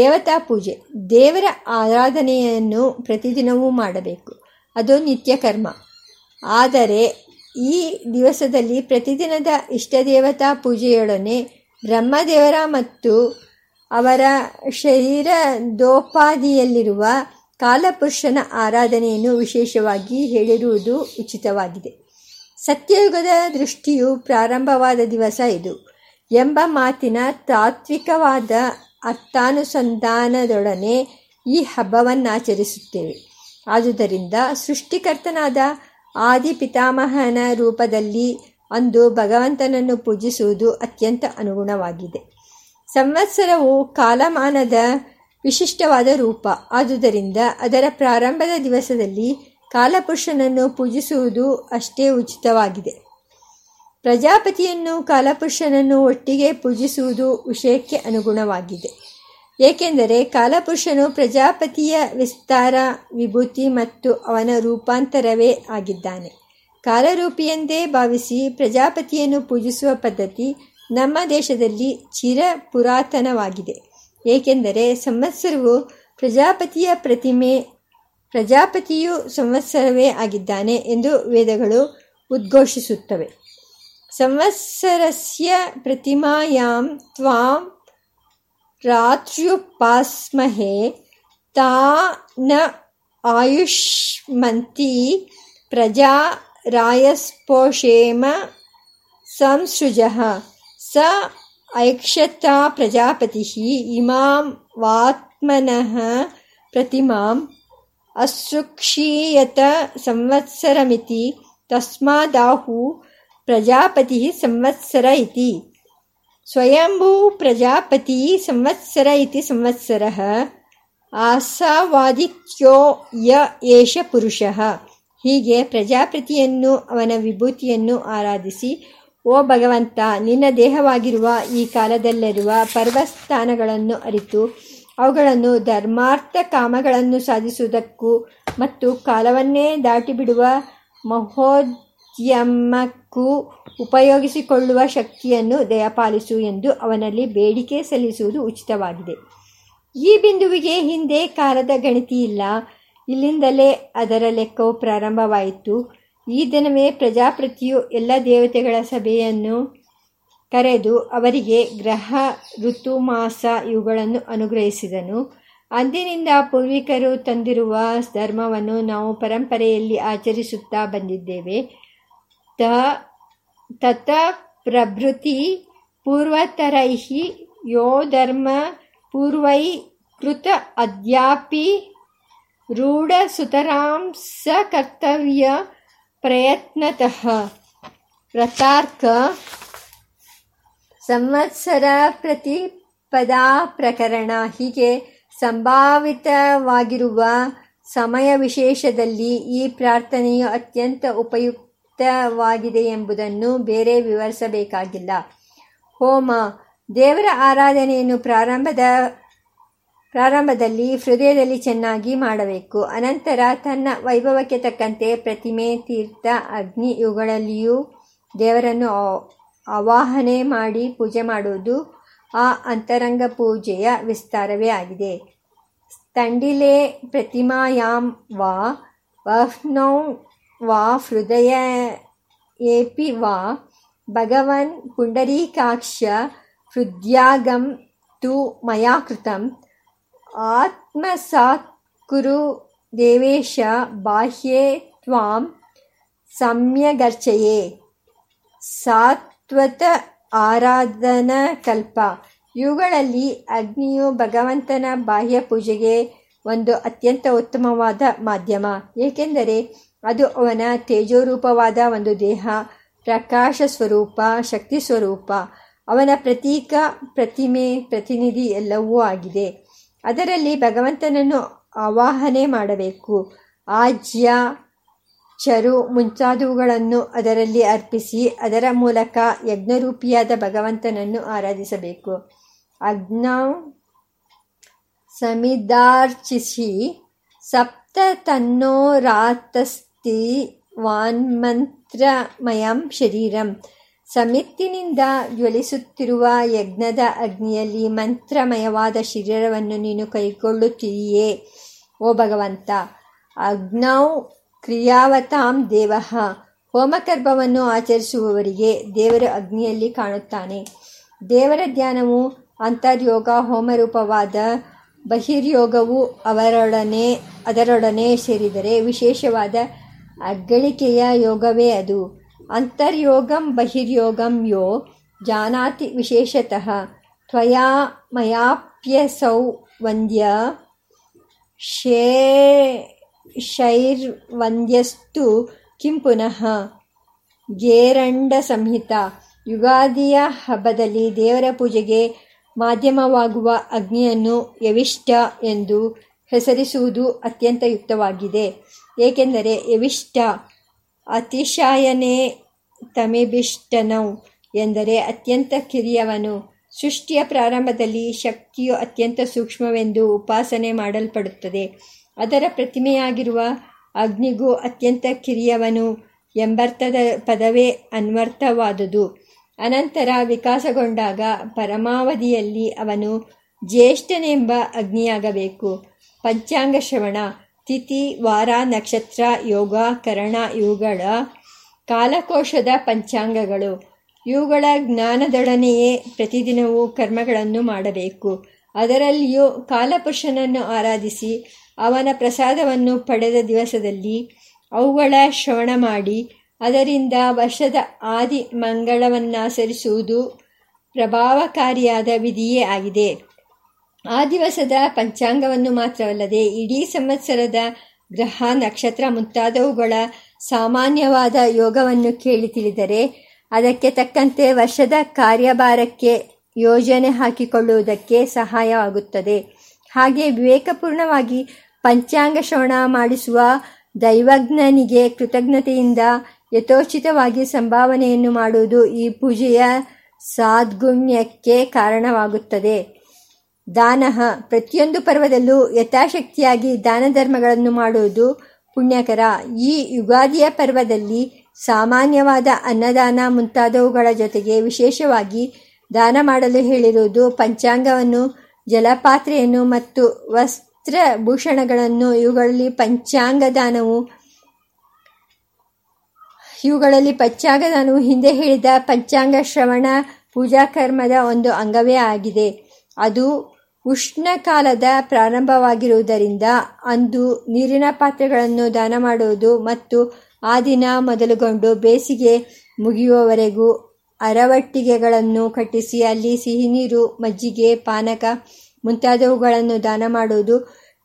ದೇವತಾ ಪೂಜೆ, ದೇವರ ಆರಾಧನೆಯನ್ನು ಪ್ರತಿದಿನವೂ ಮಾಡಬೇಕು, ಅದು ನಿತ್ಯಕರ್ಮ. ಆದರೆ ಈ ದಿವಸದಲ್ಲಿ ಪ್ರತಿದಿನದ ಇಷ್ಟದೇವತಾ ಪೂಜೆಯೊಡನೆ ಬ್ರಹ್ಮದೇವರ ಮತ್ತು ಅವರ ಶರೀರದೋಪಾದಿಯಲ್ಲಿರುವ ಕಾಲಪುರುಷನ ಆರಾಧನೆಯನ್ನು ವಿಶೇಷವಾಗಿ ಹೇಳಿರುವುದು ಉಚಿತವಾಗಿದೆ. ಸತ್ಯಯುಗದ ದೃಷ್ಟಿಯು ಪ್ರಾರಂಭವಾದ ದಿವಸ ಇದು ಎಂಬ ಮಾತಿನ ತಾತ್ವಿಕವಾದ ಅರ್ಥಾನುಸಂಧಾನದೊಡನೆ ಈ ಹಬ್ಬವನ್ನಾಚರಿಸುತ್ತೇವೆ. ಆದುದರಿಂದ ಸೃಷ್ಟಿಕರ್ತನಾದ ಆದಿಪಿತಾಮಹನ ರೂಪದಲ್ಲಿ ಅಂದು ಭಗವಂತನನ್ನು ಪೂಜಿಸುವುದು ಅತ್ಯಂತ ಅನುಗುಣವಾಗಿದೆ. ಸಂವತ್ಸರವು ಕಾಲಮಾನದ ವಿಶಿಷ್ಟವಾದ ರೂಪ. ಆದುದರಿಂದ ಅದರ ಪ್ರಾರಂಭದ ದಿವಸದಲ್ಲಿ ಕಾಲಪುರುಷನನ್ನು ಪೂಜಿಸುವುದು ಅಷ್ಟೇ ಉಚಿತವಾಗಿದೆ. ಪ್ರಜಾಪತಿಯನ್ನು ಕಾಲಪುರುಷನನ್ನು ಒಟ್ಟಿಗೆ ಪೂಜಿಸುವುದು ವಿಷಯಕ್ಕೆ ಅನುಗುಣವಾಗಿದೆ, ಏಕೆಂದರೆ ಕಾಲಪುರುಷನು ಪ್ರಜಾಪತಿಯ ವಿಸ್ತಾರ, ವಿಭೂತಿ ಮತ್ತು ಅವನ ರೂಪಾಂತರವೇ ಆಗಿದ್ದಾನೆ. ಕಾಲರೂಪಿಯೆಂದೇ ಭಾವಿಸಿ ಪ್ರಜಾಪತಿಯನ್ನು ಪೂಜಿಸುವ ಪದ್ಧತಿ ನಮ್ಮ ದೇಶದಲ್ಲಿ ಚಿರ ಪುರಾತನವಾಗಿದೆ, ಏಕೆಂದರೆ ಸಂವತ್ಸರವು ಪ್ರಜಾಪತಿಯ ಪ್ರತಿಮೆ, ಪ್ರಜಾಪತಿಯು ಸಂವತ್ಸರವೇ ಆಗಿದ್ದಾನೆ ಎಂದು ವೇದಗಳು ಉದ್ಘೋಷಿಸುತ್ತವೆ. ಸಂವತ್ಸರಸ್ಯ ಪ್ರತಿಮಾಯಾಂ ತ್ವಾಂ ರಾತ್ರ್ಯುಪಾಸ್ಮಹೇ ತಾ ನ ಆಯುಷ್ಮಂತಿ ಪ್ರಜಾ ರಾಯಸ್ಪೋಷೇಮ ಸಂಸೃಜಃ ಸ ಐಕ್ಷತಾ ಪ್ರಜಾಪತಿ ಇಮಾಂ ವಾತ್ಮನಃ ಪ್ರತಿಮಾಂ ಅಸೃಕ್ಷೀಯತ ಸಂವತ್ಸರಮಿತಿ ತಸ್ಮಾದಾಹು ಪ್ರಜಾಪತಿ ಸಂವತ್ಸರ ಇತಿ. ಸ್ವಯಂಭೂ ಪ್ರಜಾಪತಿ ಸಂವತ್ಸರ ಇತಿ ಸಂವತ್ಸರಃ ಆಸವಾದಿತ್ಯೋ ಯ ಏಷ ಪುರುಷಃ. ಹೀಗೆ ಪ್ರಜಾಪತಿಯನ್ನು ಅವನ ವಿಭೂತಿಯನ್ನು ಆರಾಧಿಸಿ, ಓ ಭಗವಂತ, ನಿನ್ನ ದೇಹವಾಗಿರುವ ಈ ಕಾಲದಲ್ಲಿರುವ ಪರ್ವಸ್ಥಾನಗಳನ್ನು ಅರಿತು ಅವುಗಳನ್ನು ಧರ್ಮಾರ್ಥ ಕಾಮಗಳನ್ನು ಸಾಧಿಸುವುದಕ್ಕೂ ಮತ್ತು ಕಾಲವನ್ನೇ ದಾಟಿಬಿಡುವ ಮಹೋದ್ಯಮಕ್ಕೂ ಉಪಯೋಗಿಸಿಕೊಳ್ಳುವ ಶಕ್ತಿಯನ್ನು ದಯಪಾಲಿಸು ಎಂದು ಅವನಲ್ಲಿ ಬೇಡಿಕೆ ಸಲ್ಲಿಸುವುದು ಉಚಿತವಾಗಿದೆ. ಈ ಬಿಂದುವಿಗೆ ಹಿಂದೆ ಕಾಲದ ಗಣಿತಿಯಿಲ್ಲ, ಇಲ್ಲಿಂದಲೇ ಅದರ ಲೆಕ್ಕವು ಪ್ರಾರಂಭವಾಯಿತು. ಈ ದಿನವೇ ಪ್ರಜಾಪತಿಯು ಎಲ್ಲ ದೇವತೆಗಳ ಸಭೆಯನ್ನು ಕರೆದು ಅವರಿಗೆ ಗ್ರಹ, ಋತು, ಮಾಸ ಇವುಗಳನ್ನು ಅನುಗ್ರಹಿಸಿದನು. ಅಂದಿನಿಂದ ಪೂರ್ವಿಕರು ತಂದಿರುವ ಧರ್ಮವನ್ನು ನಾವು ಪರಂಪರೆಯಲ್ಲಿ ಆಚರಿಸುತ್ತಾ ಬಂದಿದ್ದೇವೆ. ತತ ಪ್ರಭೃತಿ ಪೂರ್ವತರೈಹಿ ಯೋ ಧರ್ಮ ಪೂರ್ವೈ ಕೃತ ಅದ್ಯಾಪಿ ರೂಢ ಸುತರಾಂ ಸ ಕರ್ತವ್ಯ ಪ್ರಯತ್ನತಃ ವ್ರತಾರ್ಕ ಸಂವತ್ಸರ ಪ್ರತಿಪದಾ ಪ್ರಕರಣ ಹೀಗೆ ಸಂಭಾವಿತವಾಗಿರುವ ಸಮಯ ವಿಶೇಷದಲ್ಲಿ ಈ ಪ್ರಾರ್ಥನೆಯು ಅತ್ಯಂತ ಉಪಯುಕ್ತವಾಗಿದೆ ಎಂಬುದನ್ನು ಬೇರೆ ವಿವರಿಸಬೇಕಾಗಿಲ್ಲ. ಹೋಮ ದೇವರ ಆರಾಧನೆಯನ್ನು ಪ್ರಾರಂಭದಲ್ಲಿ ಹೃದಯದಲ್ಲಿ ಚೆನ್ನಾಗಿ ಮಾಡಬೇಕು. ಅನಂತರ ತನ್ನ ವೈಭವಕ್ಕೆ ತಕ್ಕಂತೆ ಪ್ರತಿಮೆ, ತೀರ್ಥ, ಅಗ್ನಿ ಇವುಗಳಲ್ಲಿಯೂ ದೇವರನ್ನು ಆವಾಹನೆ ಮಾಡಿ ಪೂಜೆ ಮಾಡುವುದು ಆ ಅಂತರಂಗ ಪೂಜೆಯ ವಿಸ್ತಾರವೇ ಆಗಿದೆ. ತಂಡಿಲೆ ಪ್ರತಿಮಾಯಾಂ ವಾ ವಹ್ನೌ ವಾ ಹೃದಯ ಏಪಿ ವಾ ಭಗವನ್ ಪುಂಡರೀಕಾಕ್ಷ ಹೃದ್ಯಾಗಂ ತು ಮಯಾ ಕೃತಂ ಆತ್ಮಸಾತ್ ಕುರು ದೇವೇಶ ಬಾಹ್ಯೇ ತ್ವಾಂ ಸಮ್ಯಗರ್ಚಯೇ ಸಾತ್ವತ ಆರಾಧನಕಲ್ಪ. ಇವುಗಳಲ್ಲಿ ಅಗ್ನಿಯು ಭಗವಂತನ ಬಾಹ್ಯ ಪೂಜೆಗೆ ಒಂದು ಅತ್ಯಂತ ಉತ್ತಮವಾದ ಮಾಧ್ಯಮ. ಏಕೆಂದರೆ ಅದು ಅವನ ತೇಜೋರೂಪವಾದ ಒಂದು ದೇಹ, ಪ್ರಕಾಶ ಸ್ವರೂಪ, ಶಕ್ತಿ ಸ್ವರೂಪ, ಅವನ ಪ್ರತೀಕ, ಪ್ರತಿಮೆ, ಪ್ರತಿನಿಧಿ ಎಲ್ಲವೂ ಆಗಿದೆ. ಅದರಲ್ಲಿ ಭಗವಂತನನ್ನು ಆವಾಹನೆ ಮಾಡಬೇಕು. ಆಜ್ಯ, ಚರು ಮುಂತಾದವುಗಳನ್ನು ಅದರಲ್ಲಿ ಅರ್ಪಿಸಿ ಅದರ ಮೂಲಕ ಯಜ್ಞರೂಪಿಯಾದ ಭಗವಂತನನ್ನು ಆರಾಧಿಸಬೇಕು. ಅಗ್ನ ಸಮಿದಾರ್ಚಿಸಿ ಸಪ್ತ ತನ್ನೋ ರಾತಸ್ತಿ ವಾನ್ಮಂತ್ರಮಯಂ ಶರೀರಂ. ಸಮಿತ್ತಿನಿಂದ ಜ್ವಲಿಸುತ್ತಿರುವ ಯಜ್ಞದ ಅಗ್ನಿಯಲ್ಲಿ ಮಂತ್ರಮಯವಾದ ಶರೀರವನ್ನು ನೀನು ಕೈಗೊಳ್ಳುತ್ತೀಯೇ ಓ ಭಗವಂತ. ಅಗ್ನೌ ಕ್ರಿಯಾವತಾಂ ದೇವಃ. ಹೋಮಕರ್ಮವನ್ನು ಆಚರಿಸುವವರಿಗೆ ದೇವರು ಅಗ್ನಿಯಲ್ಲಿ ಕಾಣುತ್ತಾನೆ. ದೇವರ ಧ್ಯಾನವು ಅಂತರ್ಯೋಗ, ಹೋಮರೂಪವಾದ ಬಹಿರ್ಯೋಗವು ಅದರೊಡನೆ ಸೇರಿದರೆ ವಿಶೇಷವಾದ ಅಗ್ಗಳಿಕೆಯ ಯೋಗವೇ ಅದು. ಅಂತರ್ಯೋಗಂ ಬಹಿರ್ಯೋಗಂ ಯೋ ಜಾನಾತಿ ವಿಶೇಷತಃ ತ್ವಯಾ ಮಯಾಪ್ಯಸೌ ವಂದ್ಯ ಶೈರ್ವಂದ್ಯಸ್ತು ಕಿಂ ಪುನಃ. ಗೇರಂಡ ಸಂಹಿತ. ಯುಗಾದಿಯ ಹಬ್ಬದಲ್ಲಿ ದೇವರ ಪೂಜೆಗೆ ಮಾಧ್ಯಮವಾಗುವ ಅಗ್ನಿಯನ್ನು ಯವಿಷ್ಟ ಎಂದು ಹೆಸರಿಸುವುದು ಅತ್ಯಂತ ಯುಕ್ತವಾಗಿದೆ. ಏಕೆಂದರೆ ಯವಿಷ್ಟ ಅತಿಶಯನೇ ತಮಿಭಿಷ್ಟನೌ ಎಂದರೆ ಅತ್ಯಂತ ಕಿರಿಯವನು. ಸೃಷ್ಟಿಯ ಪ್ರಾರಂಭದಲ್ಲಿ ಶಕ್ತಿಯು ಅತ್ಯಂತ ಸೂಕ್ಷ್ಮವೆಂದು ಉಪಾಸನೆ ಮಾಡಲ್ಪಡುತ್ತದೆ. ಅದರ ಪ್ರತಿಮೆಯಾಗಿರುವ ಅಗ್ನಿಗೂ ಅತ್ಯಂತ ಕಿರಿಯವನು ಎಂಬರ್ಥದ ಪದವೇ ಅನ್ವರ್ಥವಾದುದು. ಅನಂತರ ವಿಕಾಸಗೊಂಡಾಗ ಪರಮಾವಧಿಯಲ್ಲಿ ಅವನು ಜ್ಯೇಷ್ಠನೆಂಬ ಅಗ್ನಿಯಾಗಬೇಕು. ಪಂಚಾಂಗ ಶ್ರವಣ, ತಿಥಿ, ವಾರ, ನಕ್ಷತ್ರ, ಯೋಗ, ಕರಣ ಇವುಗಳ ಕಾಲಕೋಶದ ಪಂಚಾಂಗಗಳು. ಇವುಗಳ ಜ್ಞಾನದೊಡನೆಯೇ ಪ್ರತಿದಿನವೂ ಕರ್ಮಗಳನ್ನು ಮಾಡಬೇಕು. ಅದರಲ್ಲಿಯೂ ಕಾಲಪುರುಷನನ್ನು ಆರಾಧಿಸಿ ಅವನ ಪ್ರಸಾದವನ್ನು ಪಡೆದ ದಿವಸದಲ್ಲಿ ಅವುಗಳ ಶ್ರವಣ ಮಾಡಿ ಅದರಿಂದ ವರ್ಷದ ಆದಿ ಮಂಗಳವನ್ನಾಚರಿಸುವುದು ಪ್ರಭಾವಕಾರಿಯಾದ ವಿಧಿಯೇ ಆಗಿದೆ. ಆ ದಿವಸದ ಪಂಚಾಂಗವನ್ನು ಮಾತ್ರವಲ್ಲದೆ ಇಡೀ ಸಂವತ್ಸರದ ಗ್ರಹ, ನಕ್ಷತ್ರ ಮುಂತಾದವುಗಳ ಸಾಮಾನ್ಯವಾದ ಯೋಗವನ್ನು ಕೇಳಿ ತಿಳಿದರೆ ಅದಕ್ಕೆ ತಕ್ಕಂತೆ ವರ್ಷದ ಕಾರ್ಯಭಾರಕ್ಕೆ ಯೋಜನೆ ಹಾಕಿಕೊಳ್ಳುವುದಕ್ಕೆ ಸಹಾಯವಾಗುತ್ತದೆ. ಹಾಗೆ ವಿವೇಕಪೂರ್ಣವಾಗಿ ಪಂಚಾಂಗ ಶ್ರವಣ ಮಾಡಿಸುವ ದೈವಜ್ಞನಿಗೆ ಕೃತಜ್ಞತೆಯಿಂದ ಯಥೋಚಿತವಾಗಿ ಸಂಭಾವನೆಯನ್ನು ಮಾಡುವುದು ಈ ಪೂಜೆಯ ಸದ್ಗುಣ್ಯಕ್ಕೆ ಕಾರಣವಾಗುತ್ತದೆ. ದಾನ. ಪ್ರತಿಯೊಂದು ಪರ್ವದಲ್ಲೂ ಯಥಾಶಕ್ತಿಯಾಗಿ ದಾನ ಧರ್ಮಗಳನ್ನು ಮಾಡುವುದು ಪುಣ್ಯಕರ. ಈ ಯುಗಾದಿಯ ಪರ್ವದಲ್ಲಿ ಸಾಮಾನ್ಯವಾದ ಅನ್ನದಾನ ಮುಂತಾದವುಗಳ ಜೊತೆಗೆ ವಿಶೇಷವಾಗಿ ದಾನ ಮಾಡಲು ಹೇಳಿರುವುದು ಪಂಚಾಂಗವನ್ನು, ಜಲಪಾತ್ರೆಯನ್ನು ಮತ್ತು ವಸ್ತ್ರಭೂಷಣಗಳನ್ನು. ಇವುಗಳಲ್ಲಿ ಪಂಚಾಂಗದಾನವು ಹಿಂದೆ ಹೇಳಿದ ಪಂಚಾಂಗ ಶ್ರವಣ ಪೂಜಾಕರ್ಮದ ಒಂದು ಅಂಗವೇ ಆಗಿದೆ. ಅದು ಉಷ್ಣಕಾಲದ ಪ್ರಾರಂಭವಾಗಿರುವುದರಿಂದ ಅಂದು ನೀರಿನ ಪಾತ್ರೆಗಳನ್ನು ದಾನ ಮಾಡುವುದು ಮತ್ತು ಆ ದಿನ ಮೊದಲುಗೊಂಡು ಬೇಸಿಗೆ ಮುಗಿಯುವವರೆಗೂ ಅರವಟ್ಟಿಗೆಗಳನ್ನು ಕಟ್ಟಿಸಿ ಅಲ್ಲಿ ಸಿಹಿನೀರು, ಮಜ್ಜಿಗೆ, ಪಾನಕ ಮುಂತಾದವುಗಳನ್ನು ದಾನ ಮಾಡುವುದು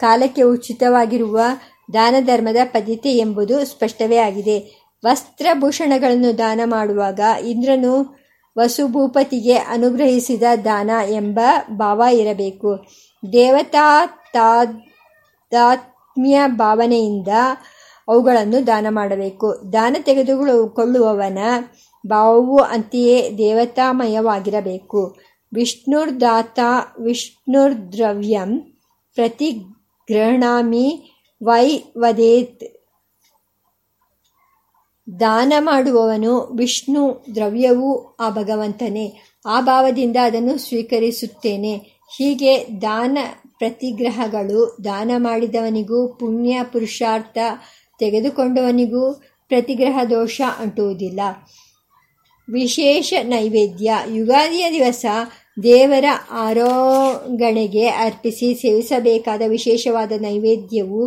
ಕಾಲಕ್ಕೆ ಉಚಿತವಾಗಿರುವ ದಾನ ಧರ್ಮದ ಪದ್ಧತಿ ಎಂಬುದು ಸ್ಪಷ್ಟವೇ ಆಗಿದೆ. ವಸ್ತ್ರಭೂಷಣಗಳನ್ನು ದಾನ ಮಾಡುವಾಗ ಇಂದ್ರನು ವಸುಭೂಪತಿಗೆ ಅನುಗ್ರಹಿಸಿದ ದಾನ ಎಂಬ ಭಾವ ಇರಬೇಕು. ದೇವತಾ ತಾದಾತ್ಮ್ಯ ಭಾವನೆಯಿಂದ ಅವುಗಳನ್ನು ದಾನ ಮಾಡಬೇಕು. ದಾನ ತೆಗೆದುಕೊಳ್ಳುವವನ ಭಾವವು ಅಂತೆಯೇ ದೇವತಾಮಯವಾಗಿರಬೇಕು. ವಿಷ್ಣುರ್ದಾತ ವಿಷ್ಣುರ್ದ್ರವ್ಯಂ ಪ್ರತಿಗೃಹಣಾಮಿ ವೈ ವದೇತ್. ದಾನ ಮಾಡುವವನು ವಿಷ್ಣು, ದ್ರವ್ಯವೂ ಆ ಭಗವಂತನೇ, ಆ ಭಾವದಿಂದ ಅದನ್ನು ಸ್ವೀಕರಿಸುತ್ತೇನೆ. ಹೀಗೆ ದಾನ ಪ್ರತಿಗ್ರಹಗಳು ದಾನ ಮಾಡಿದವನಿಗೂ ಪುಣ್ಯ ಪುರುಷಾರ್ಥ ತೆಗೆದುಕೊಂಡವನಿಗೂ ಪ್ರತಿಗ್ರಹ ದೋಷ ಅಂಟುವುದಿಲ್ಲ. ವಿಶೇಷ ನೈವೇದ್ಯ. ಯುಗಾದಿಯ ದಿವಸ ದೇವರ ಆರೋಗಣೆಗೆ ಅರ್ಪಿಸಿ ಸೇವಿಸಬೇಕಾದ ವಿಶೇಷವಾದ ನೈವೇದ್ಯವು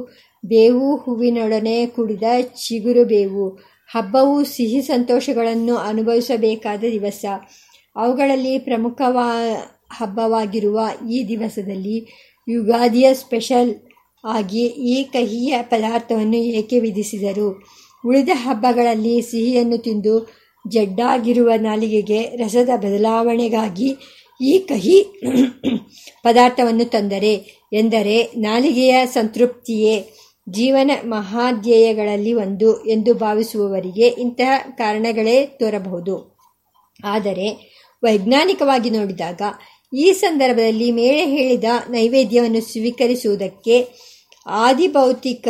ಬೇವು ಹೂವಿನೊಡನೆ ಕೂಡಿದ ಚಿಗುರು ಬೇವು. ಹಬ್ಬವು ಸಿಹಿ ಸಂತೋಷಗಳನ್ನು ಅನುಭವಿಸಬೇಕಾದ ದಿವಸ. ಅವುಗಳಲ್ಲಿ ಪ್ರಮುಖ ಹಬ್ಬವಾಗಿರುವ ಈ ದಿವಸದಲ್ಲಿ ಯುಗಾದಿಯ ಸ್ಪೆಷಲ್ ಆಗಿ ಈ ಕಹಿಯ ಪದಾರ್ಥವನ್ನು ಏಕೆ ವಿಧಿಸಿದರು? ಉಳಿದ ಹಬ್ಬಗಳಲ್ಲಿ ಸಿಹಿಯನ್ನು ತಿಂದು ಜಡ್ಡಾಗಿರುವ ನಾಲಿಗೆಗೆ ರಸದ ಬದಲಾವಣೆಗಾಗಿ ಈ ಕಹಿ ಪದಾರ್ಥವನ್ನು ತಂದರೆ ಎಂದರೆ ನಾಲಿಗೆಯ ಸಂತೃಪ್ತಿಯೇ ಜೀವನ ಮಹಾಧ್ಯೇಯಗಳಲ್ಲಿ ಒಂದು ಎಂದು ಭಾವಿಸುವವರಿಗೆ ಇಂತಹ ಕಾರಣಗಳೇ ತೋರಬಹುದು. ಆದರೆ ವೈಜ್ಞಾನಿಕವಾಗಿ ನೋಡಿದಾಗ ಈ ಸಂದರ್ಭದಲ್ಲಿ ಮೇಲೆ ಹೇಳಿದ ನೈವೇದ್ಯವನ್ನು ಸ್ವೀಕರಿಸುವುದಕ್ಕೆ ಆದಿಭೌತಿಕ,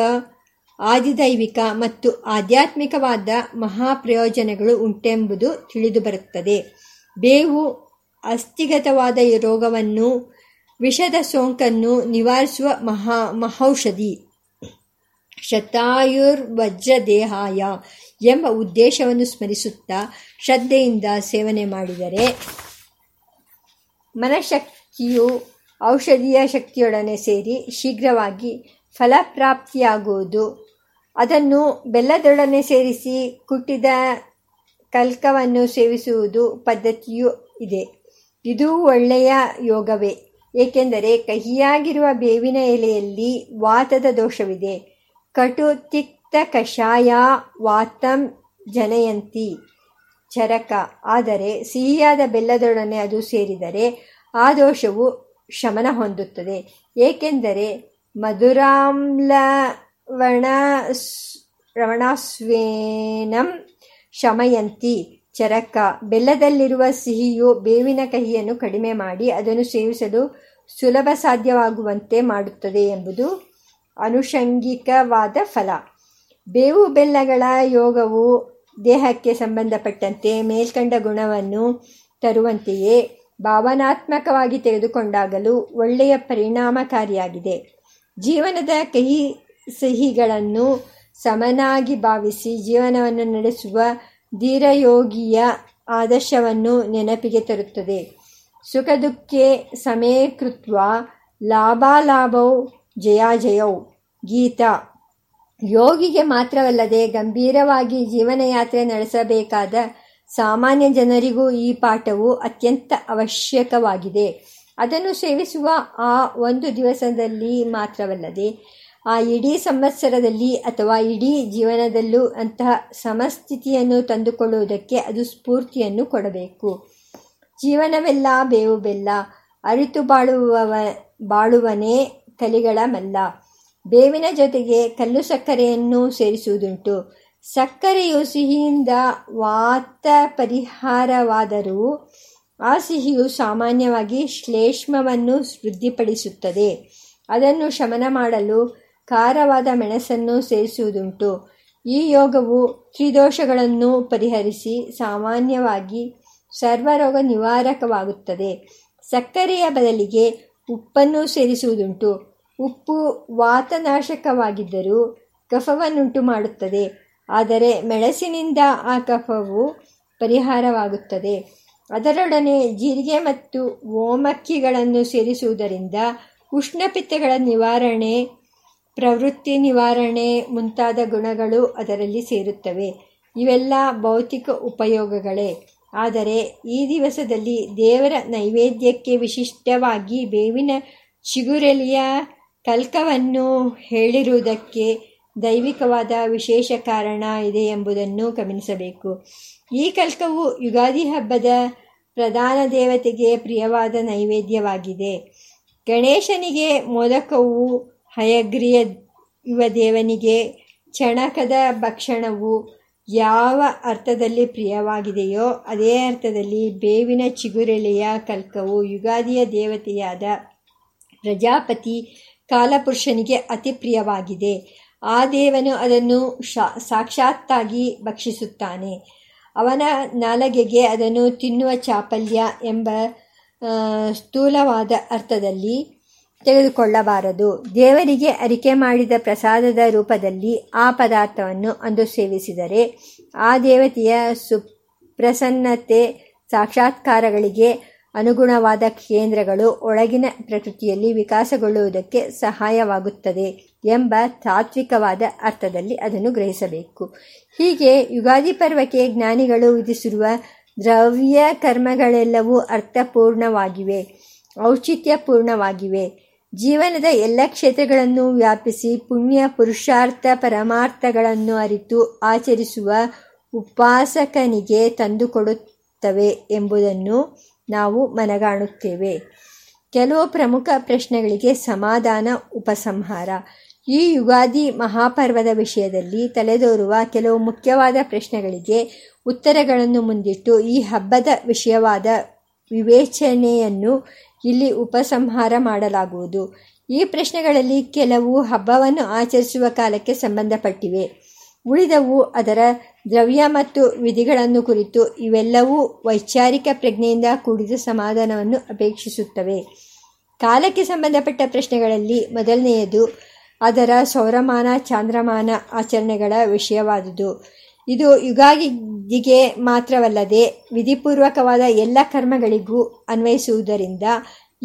ಆದಿದೈವಿಕ ಮತ್ತು ಆಧ್ಯಾತ್ಮಿಕವಾದ ಮಹಾಪ್ರಯೋಜನಗಳು ಉಂಟೆಂಬುದು ತಿಳಿದುಬರುತ್ತದೆ. ಬೇವು ಅಸ್ಥಿಗತವಾದ ರೋಗವನ್ನು, ವಿಷದ ಸೋಂಕನ್ನು ನಿವಾರಿಸುವ ಮಹೌಷಧಿ. ಶತಾಯುರ್ವಜ್ರ ದೇಹಾಯ ಎಂಬ ಉದ್ದೇಶವನ್ನು ಸ್ಮರಿಸುತ್ತಾ ಶ್ರದ್ಧೆಯಿಂದ ಸೇವನೆ ಮಾಡಿದರೆ ಮನಃಶಕ್ತಿಯು ಔಷಧಿಯ ಶಕ್ತಿಯೊಡನೆ ಸೇರಿ ಶೀಘ್ರವಾಗಿ ಫಲಪ್ರಾಪ್ತಿಯಾಗುವುದು. ಅದನ್ನು ಬೆಲ್ಲದೊಡನೆ ಸೇರಿಸಿ ಕುಟ್ಟಿದ ಕಲ್ಕವನ್ನು ಸೇವಿಸುವುದು ಪದ್ಧತಿಯೂ ಇದೆ. ಇದು ಒಳ್ಳೆಯ ಯೋಗವೇ, ಏಕೆಂದರೆ ಕಹಿಯಾಗಿರುವ ಬೇವಿನ ಎಲೆಯಲ್ಲಿ ವಾತದ ದೋಷವಿದೆ. ಕಟು ತಿಕ್ತ ಕಷಾಯ ವಾತಂ ಜನಯಂತಿ ಚರಕ. ಆದರೆ ಸಿಹಿಯಾದ ಬೆಲ್ಲದೊಡನೆ ಅದು ಸೇರಿದರೆ ಆ ದೋಷವು ಶಮನ ಹೊಂದುತ್ತದೆ. ಏಕೆಂದರೆ ಮಧುರಾಮ್ಲವಣ ರವಣಾಸ್ವೇನಂ ಶಮಯಂತಿ ಚರಕ. ಬೆಲ್ಲದಲ್ಲಿರುವ ಸಿಹಿಯು ಬೇವಿನ ಕಹಿಯನ್ನು ಕಡಿಮೆ ಮಾಡಿ ಅದನ್ನು ಸೇವಿಸಲು ಸುಲಭ ಸಾಧ್ಯವಾಗುವಂತೆ ಮಾಡುತ್ತದೆ ಎಂಬುದು ಅನುಷಂಗಿಕವಾದ ಫಲ. ಬೇವು ಬೆಲ್ಲಗಳ ಯೋಗವು ದೇಹಕ್ಕೆ ಸಂಬಂಧಪಟ್ಟಂತೆ ಮೇಲ್ಕಂಡ ಗುಣವನ್ನು ತರುವಂತೆಯೇ ಭಾವನಾತ್ಮಕವಾಗಿ ತೆಗೆದುಕೊಂಡಾಗಲೂ ಒಳ್ಳೆಯ ಪರಿಣಾಮಕಾರಿಯಾಗಿದೆ. ಜೀವನದ ಕಹಿ ಸಿಹಿಗಳನ್ನು ಸಮನಾಗಿ ಭಾವಿಸಿ ಜೀವನವನ್ನು ನಡೆಸುವ ಧೀರಯೋಗಿಯ ಆದರ್ಶವನ್ನು ನೆನಪಿಗೆ ತರುತ್ತದೆ. ಸುಖ ದುಃಖೇ ಸಮೇ ಕೃತ್ವ ಲಾಭಾಲಾಭೌ ಜಯಾಜಯೌ ಗೀತಾ. ಯೋಗಿಗೆ ಮಾತ್ರವಲ್ಲದೆ ಗಂಭೀರವಾಗಿ ಜೀವನಯಾತ್ರೆ ನಡೆಸಬೇಕಾದ ಸಾಮಾನ್ಯ ಜನರಿಗೂ ಈ ಪಾಠವು ಅತ್ಯಂತ ಅವಶ್ಯಕವಾಗಿದೆ. ಅದನ್ನು ಸೇವಿಸುವ ಆ ಒಂದು ದಿವಸದಲ್ಲಿ ಮಾತ್ರವಲ್ಲದೆ ಆ ಇಡೀ ಸಂವತ್ಸರದಲ್ಲಿ ಅಥವಾ ಇಡೀ ಜೀವನದಲ್ಲೂ ಅಂತಹ ಸಮಸ್ಥಿತಿಯನ್ನು ತಂದುಕೊಳ್ಳುವುದಕ್ಕೆ ಅದು ಸ್ಫೂರ್ತಿಯನ್ನು ಕೊಡಬೇಕು. ಜೀವನವೆಲ್ಲ ಬೇವು ಬೆಲ್ಲ, ಅರಿತು ಬಾಳುವನೇ ಕಲಿಗಳ ಮಲ್ಲ. ಬೇವಿನ ಜೊತೆಗೆ ಕಲ್ಲು ಸಕ್ಕರೆಯನ್ನು ಸೇರಿಸುವುದುಂಟು. ಸಕ್ಕರೆಯು ಸಿಹಿಯಿಂದ ವಾತ ಪರಿಹಾರವಾದರೂ ಆ ಸಿಹಿಯು ಸಾಮಾನ್ಯವಾಗಿ ಶ್ಲೇಷ್ಮವನ್ನು ವೃದ್ಧಿಪಡಿಸುತ್ತದೆ. ಅದನ್ನು ಶಮನ ಮಾಡಲು ಖಾರವಾದ ಮೆಣಸನ್ನು ಸೇರಿಸುವುದುಂಟು. ಈ ಯೋಗವು ತ್ರಿದೋಷಗಳನ್ನು ಪರಿಹರಿಸಿ ಸಾಮಾನ್ಯವಾಗಿ ಸರ್ವರೋಗ ನಿವಾರಕವಾಗುತ್ತದೆ. ಸಕ್ಕರೆಯ ಬದಲಿಗೆ ಉಪ್ಪನ್ನು ಸೇರಿಸುವುದುಂಟು. ಉಪ್ಪು ವಾತನಾಶಕವಾಗಿದ್ದರೂ ಕಫವನ್ನುಂಟು ಮಾಡುತ್ತದೆ. ಆದರೆ ಮೆಣಸಿನಿಂದ ಆ ಕಫವು ಪರಿಹಾರವಾಗುತ್ತದೆ. ಅದರೊಡನೆ ಜೀರಿಗೆ ಮತ್ತು ಓಮಕ್ಕಿಗಳನ್ನು ಸೇರಿಸುವುದರಿಂದ ಉಷ್ಣಪಿತ್ತಗಳ ನಿವಾರಣೆ, ಪ್ರವೃತ್ತಿ ನಿವಾರಣೆ ಮುಂತಾದ ಗುಣಗಳು ಅದರಲ್ಲಿ ಸೇರುತ್ತವೆ. ಇವೆಲ್ಲ ಭೌತಿಕ ಉಪಯೋಗಗಳೇ. ಆದರೆ ಈ ದಿವಸದಲ್ಲಿ ದೇವರ ನೈವೇದ್ಯಕ್ಕೆ ವಿಶಿಷ್ಟವಾಗಿ ಬೇವಿನ ಚಿಗುರೆಲೆಯ ಕಲ್ಕವನ್ನು ಹೇಳಿರುವುದಕ್ಕೆ ದೈವಿಕವಾದ ವಿಶೇಷ ಕಾರಣ ಇದೆ ಎಂಬುದನ್ನು ಗಮನಿಸಬೇಕು. ಈ ಕಲ್ಕವು ಯುಗಾದಿ ಹಬ್ಬದ ಪ್ರಧಾನ ದೇವತೆಗೆ ಪ್ರಿಯವಾದ ನೈವೇದ್ಯವಾಗಿದೆ. ಗಣೇಶನಿಗೆ ಮೋದಕವು, ಹಯಗ್ರೀಯ ಯುವ ದೇವನಿಗೆ ಚಣಕದ ಭಕ್ಷಣವು ಯಾವ ಅರ್ಥದಲ್ಲಿ ಪ್ರಿಯವಾಗಿದೆಯೋ ಅದೇ ಅರ್ಥದಲ್ಲಿ ಬೇವಿನ ಚಿಗುರೆಲೆಯ ಕಲ್ಕವು ಯುಗಾದಿಯ ದೇವತೆಯಾದ ಪ್ರಜಾಪತಿ ಕಾಲಪುರುಷನಿಗೆ ಅತಿ ಪ್ರಿಯವಾಗಿದೆ. ಆ ದೇವನು ಅದನ್ನು ಸಾಕ್ಷಾತ್ತಾಗಿ ಭಕ್ಷಿಸುತ್ತಾನೆ. ಅವನ ನಾಲಗೆಗೆ ಅದನ್ನು ತಿನ್ನುವ ಚಾಪಲ್ಯ ಎಂಬ ಸ್ಥೂಲವಾದ ಅರ್ಥದಲ್ಲಿ ತೆಗೆದುಕೊಳ್ಳಬಾರದು. ದೇವರಿಗೆ ಅರಿಕೆ ಮಾಡಿದ ಪ್ರಸಾದದ ರೂಪದಲ್ಲಿ ಆ ಪದಾರ್ಥವನ್ನು ಅಂದು ಸೇವಿಸಿದರೆ ಆ ದೇವತೆಯ ಸುಪ್ರಸನ್ನತೆ ಸಾಕ್ಷಾತ್ಕಾರಗಳಿಗೆ ಅನುಗುಣವಾದ ಕೇಂದ್ರಗಳು ಒಳಗಿನ ಪ್ರಕೃತಿಯಲ್ಲಿ ವಿಕಾಸಗೊಳ್ಳುವುದಕ್ಕೆ ಸಹಾಯವಾಗುತ್ತದೆ ಎಂಬ ತಾತ್ವಿಕವಾದ ಅರ್ಥದಲ್ಲಿ ಅದನ್ನು ಗ್ರಹಿಸಬೇಕು. ಹೀಗೆ ಯುಗಾದಿ ಪರ್ವಕ್ಕೆ ಜ್ಞಾನಿಗಳು ವಿಧಿಸಿರುವ ದ್ರವ್ಯ ಕರ್ಮಗಳೆಲ್ಲವೂ ಅರ್ಥಪೂರ್ಣವಾಗಿವೆ, ಔಚಿತ್ಯಪೂರ್ಣವಾಗಿವೆ. ಜೀವನದ ಎಲ್ಲ ಕ್ಷೇತ್ರಗಳನ್ನು ವ್ಯಾಪಿಸಿ ಪುಣ್ಯ ಪುರುಷಾರ್ಥ ಪರಮಾರ್ಥಗಳನ್ನು ಅರಿತು ಆಚರಿಸುವ ಉಪಾಸಕನಿಗೆ ತಂದುಕೊಡುತ್ತವೆ ಎಂಬುದನ್ನು ನಾವು ಮನಗಾಣುತ್ತೇವೆ. ಕೆಲವು ಪ್ರಮುಖ ಪ್ರಶ್ನೆಗಳಿಗೆ ಸಮಾಧಾನ, ಉಪಸಂಹಾರ. ಈ ಯುಗಾದಿ ಮಹಾಪರ್ವದ ವಿಷಯದಲ್ಲಿ ತಲೆದೋರುವ ಕೆಲವು ಮುಖ್ಯವಾದ ಪ್ರಶ್ನೆಗಳಿಗೆ ಉತ್ತರಗಳನ್ನು ಮುಂದಿಟ್ಟು ಈ ಹಬ್ಬದ ವಿಷಯವಾದ ವಿವೇಚನೆಯನ್ನು ಇಲ್ಲಿ ಉಪಸಂಹಾರ ಮಾಡಲಾಗುವುದು. ಈ ಪ್ರಶ್ನೆಗಳಲ್ಲಿ ಕೆಲವು ಹಬ್ಬವನ್ನು ಆಚರಿಸುವ ಕಾಲಕ್ಕೆ ಸಂಬಂಧಪಟ್ಟಿವೆ, ಉಳಿದವು ಅದರ ದ್ರವ್ಯ ಮತ್ತು ವಿಧಿಗಳನ್ನು ಕುರಿತು. ಇವೆಲ್ಲವೂ ವೈಚಾರಿಕ ಪ್ರಜ್ಞೆಯಿಂದ ಕೂಡಿದ ಸಮಾಧಾನವನ್ನು ಅಪೇಕ್ಷಿಸುತ್ತವೆ. ಕಾಲಕ್ಕೆ ಸಂಬಂಧಪಟ್ಟ ಪ್ರಶ್ನೆಗಳಲ್ಲಿ ಮೊದಲನೆಯದು ಅದರ ಸೌರಮಾನ ಚಾಂದ್ರಮಾನ ಆಚರಣೆಗಳ ವಿಷಯವಾದುದು. ಇದು ಯುಗಾದಿಗೆ ಮಾತ್ರವಲ್ಲದೆ ವಿಧಿಪೂರ್ವಕವಾದ ಎಲ್ಲ ಕರ್ಮಗಳಿಗೂ ಅನ್ವಯಿಸುವುದರಿಂದ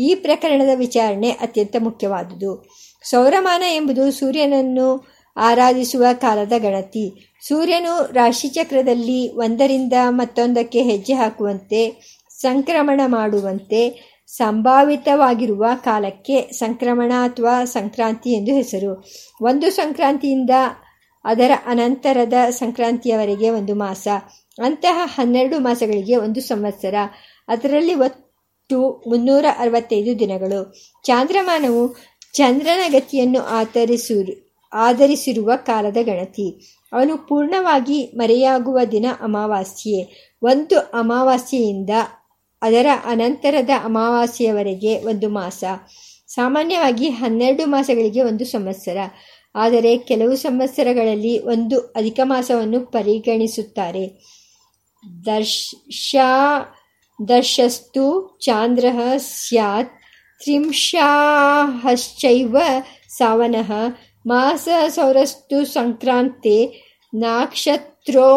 ಈ ಪ್ರಕರಣದ ವಿಚಾರಣೆ ಅತ್ಯಂತ ಮುಖ್ಯವಾದುದು. ಸೌರಮಾನ ಎಂಬುದು ಸೂರ್ಯನನ್ನು ಆರಾಧಿಸುವ ಕಾಲದ ಗಣತಿ. ಸೂರ್ಯನು ರಾಶಿಚಕ್ರದಲ್ಲಿ ಒಂದರಿಂದ ಮತ್ತೊಂದಕ್ಕೆ ಹೆಜ್ಜೆ ಹಾಕುವಂತೆ, ಸಂಕ್ರಮಣ ಮಾಡುವಂತೆ ಸಂಭಾವಿತವಾಗಿರುವ ಕಾಲಕ್ಕೆ ಸಂಕ್ರಮಣ ಅಥವಾ ಸಂಕ್ರಾಂತಿ ಎಂದು ಹೆಸರು. ಒಂದು ಸಂಕ್ರಾಂತಿಯಿಂದ ಅದರ ಅನಂತರದ ಸಂಕ್ರಾಂತಿಯವರೆಗೆ ಒಂದು ಮಾಸ, ಅಂತಹ 12 ಮಾಸಗಳಿಗೆ ಒಂದು ಸಂವತ್ಸರ. ಅದರಲ್ಲಿ ಒಟ್ಟು 365 ದಿನಗಳು. ಚಾಂದ್ರಮಾನವು ಚಂದ್ರನ ಗತಿಯನ್ನು ಆಧರಿಸಿರುವ ಕಾಲದ ಗಣತಿ. ಅವನು ಪೂರ್ಣವಾಗಿ ಮರೆಯಾಗುವ ದಿನ ಅಮಾವಾಸ್ಯೆ. ಒಂದು ಅಮಾವಾಸ್ಯೆಯಿಂದ ಅದರ ಅನಂತರದ ಅಮಾವಾಸ್ಯೆಯವರೆಗೆ ಒಂದು ಮಾಸ. ಸಾಮಾನ್ಯವಾಗಿ 12 ಮಾಸಗಳಿಗೆ ಒಂದು ಸಂವತ್ಸರ. ಆದರೆ ಕೆಲವು ಸಂವತ್ಸರಗಳಲ್ಲಿ ಒಂದು ಅಧಿಕ ಮಾಸವನ್ನು ಪರಿಗಣಿಸುತ್ತಾರೆ. ದರ್ಶಸ್ತು ಚಾಂದ್ರಃ ಸ್ಯಾತ್ ತ್ರಿಂಶಾಶ್ಚೈವ ಸಾವನಃ ಮಾಸ ಸೌರಸ್ತು ಸಂಕ್ರಾಂತೆ ನಕ್ಷತ್ರೋ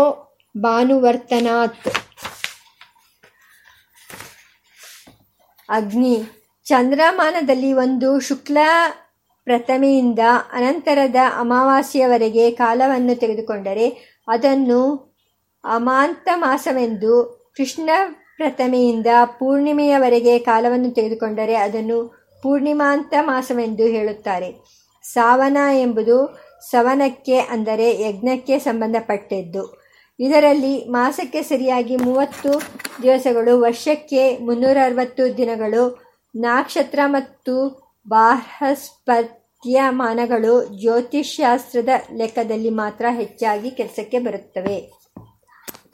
ಭಾನುವರ್ತನಾತ್. ಅಗ್ನಿ ಚಂದ್ರಮಾನದಲ್ಲಿ ಒಂದು ಶುಕ್ಲ ಪ್ರಥಮೆಯಿಂದ ಅನಂತರದ ಅಮಾವಾಸ್ಯವರೆಗೆ ಕಾಲವನ್ನು ತೆಗೆದುಕೊಂಡರೆ ಅದನ್ನು ಅಮಾಂತ ಮಾಸವೆಂದು, ಕೃಷ್ಣ ಪ್ರಥಮೆಯಿಂದ ಪೂರ್ಣಿಮೆಯವರೆಗೆ ಕಾಲವನ್ನು ತೆಗೆದುಕೊಂಡರೆ ಅದನ್ನು ಪೂರ್ಣಿಮಾಂತ ಮಾಸವೆಂದು ಹೇಳುತ್ತಾರೆ. ಸಾವನ ಎಂಬುದು ಸವನಕ್ಕೆ ಅಂದರೆ ಯಜ್ಞಕ್ಕೆ ಸಂಬಂಧಪಟ್ಟದ್ದು. ಇದರಲ್ಲಿ ಮಾಸಕ್ಕೆ ಸರಿಯಾಗಿ 30 ದಿವಸಗಳು, ವರ್ಷಕ್ಕೆ 360 ದಿನಗಳು, ನಕ್ಷತ್ರ ಮತ್ತು ಬಾಹ್ಯಸ್ಪತ್ಯಮಾನಗಳು ಜ್ಯೋತಿಷ್ಶಾಸ್ತ್ರದ ಲೆಕ್ಕದಲ್ಲಿ ಮಾತ್ರ ಹೆಚ್ಚಾಗಿ ಕೆಲಸಕ್ಕೆ ಬರುತ್ತವೆ.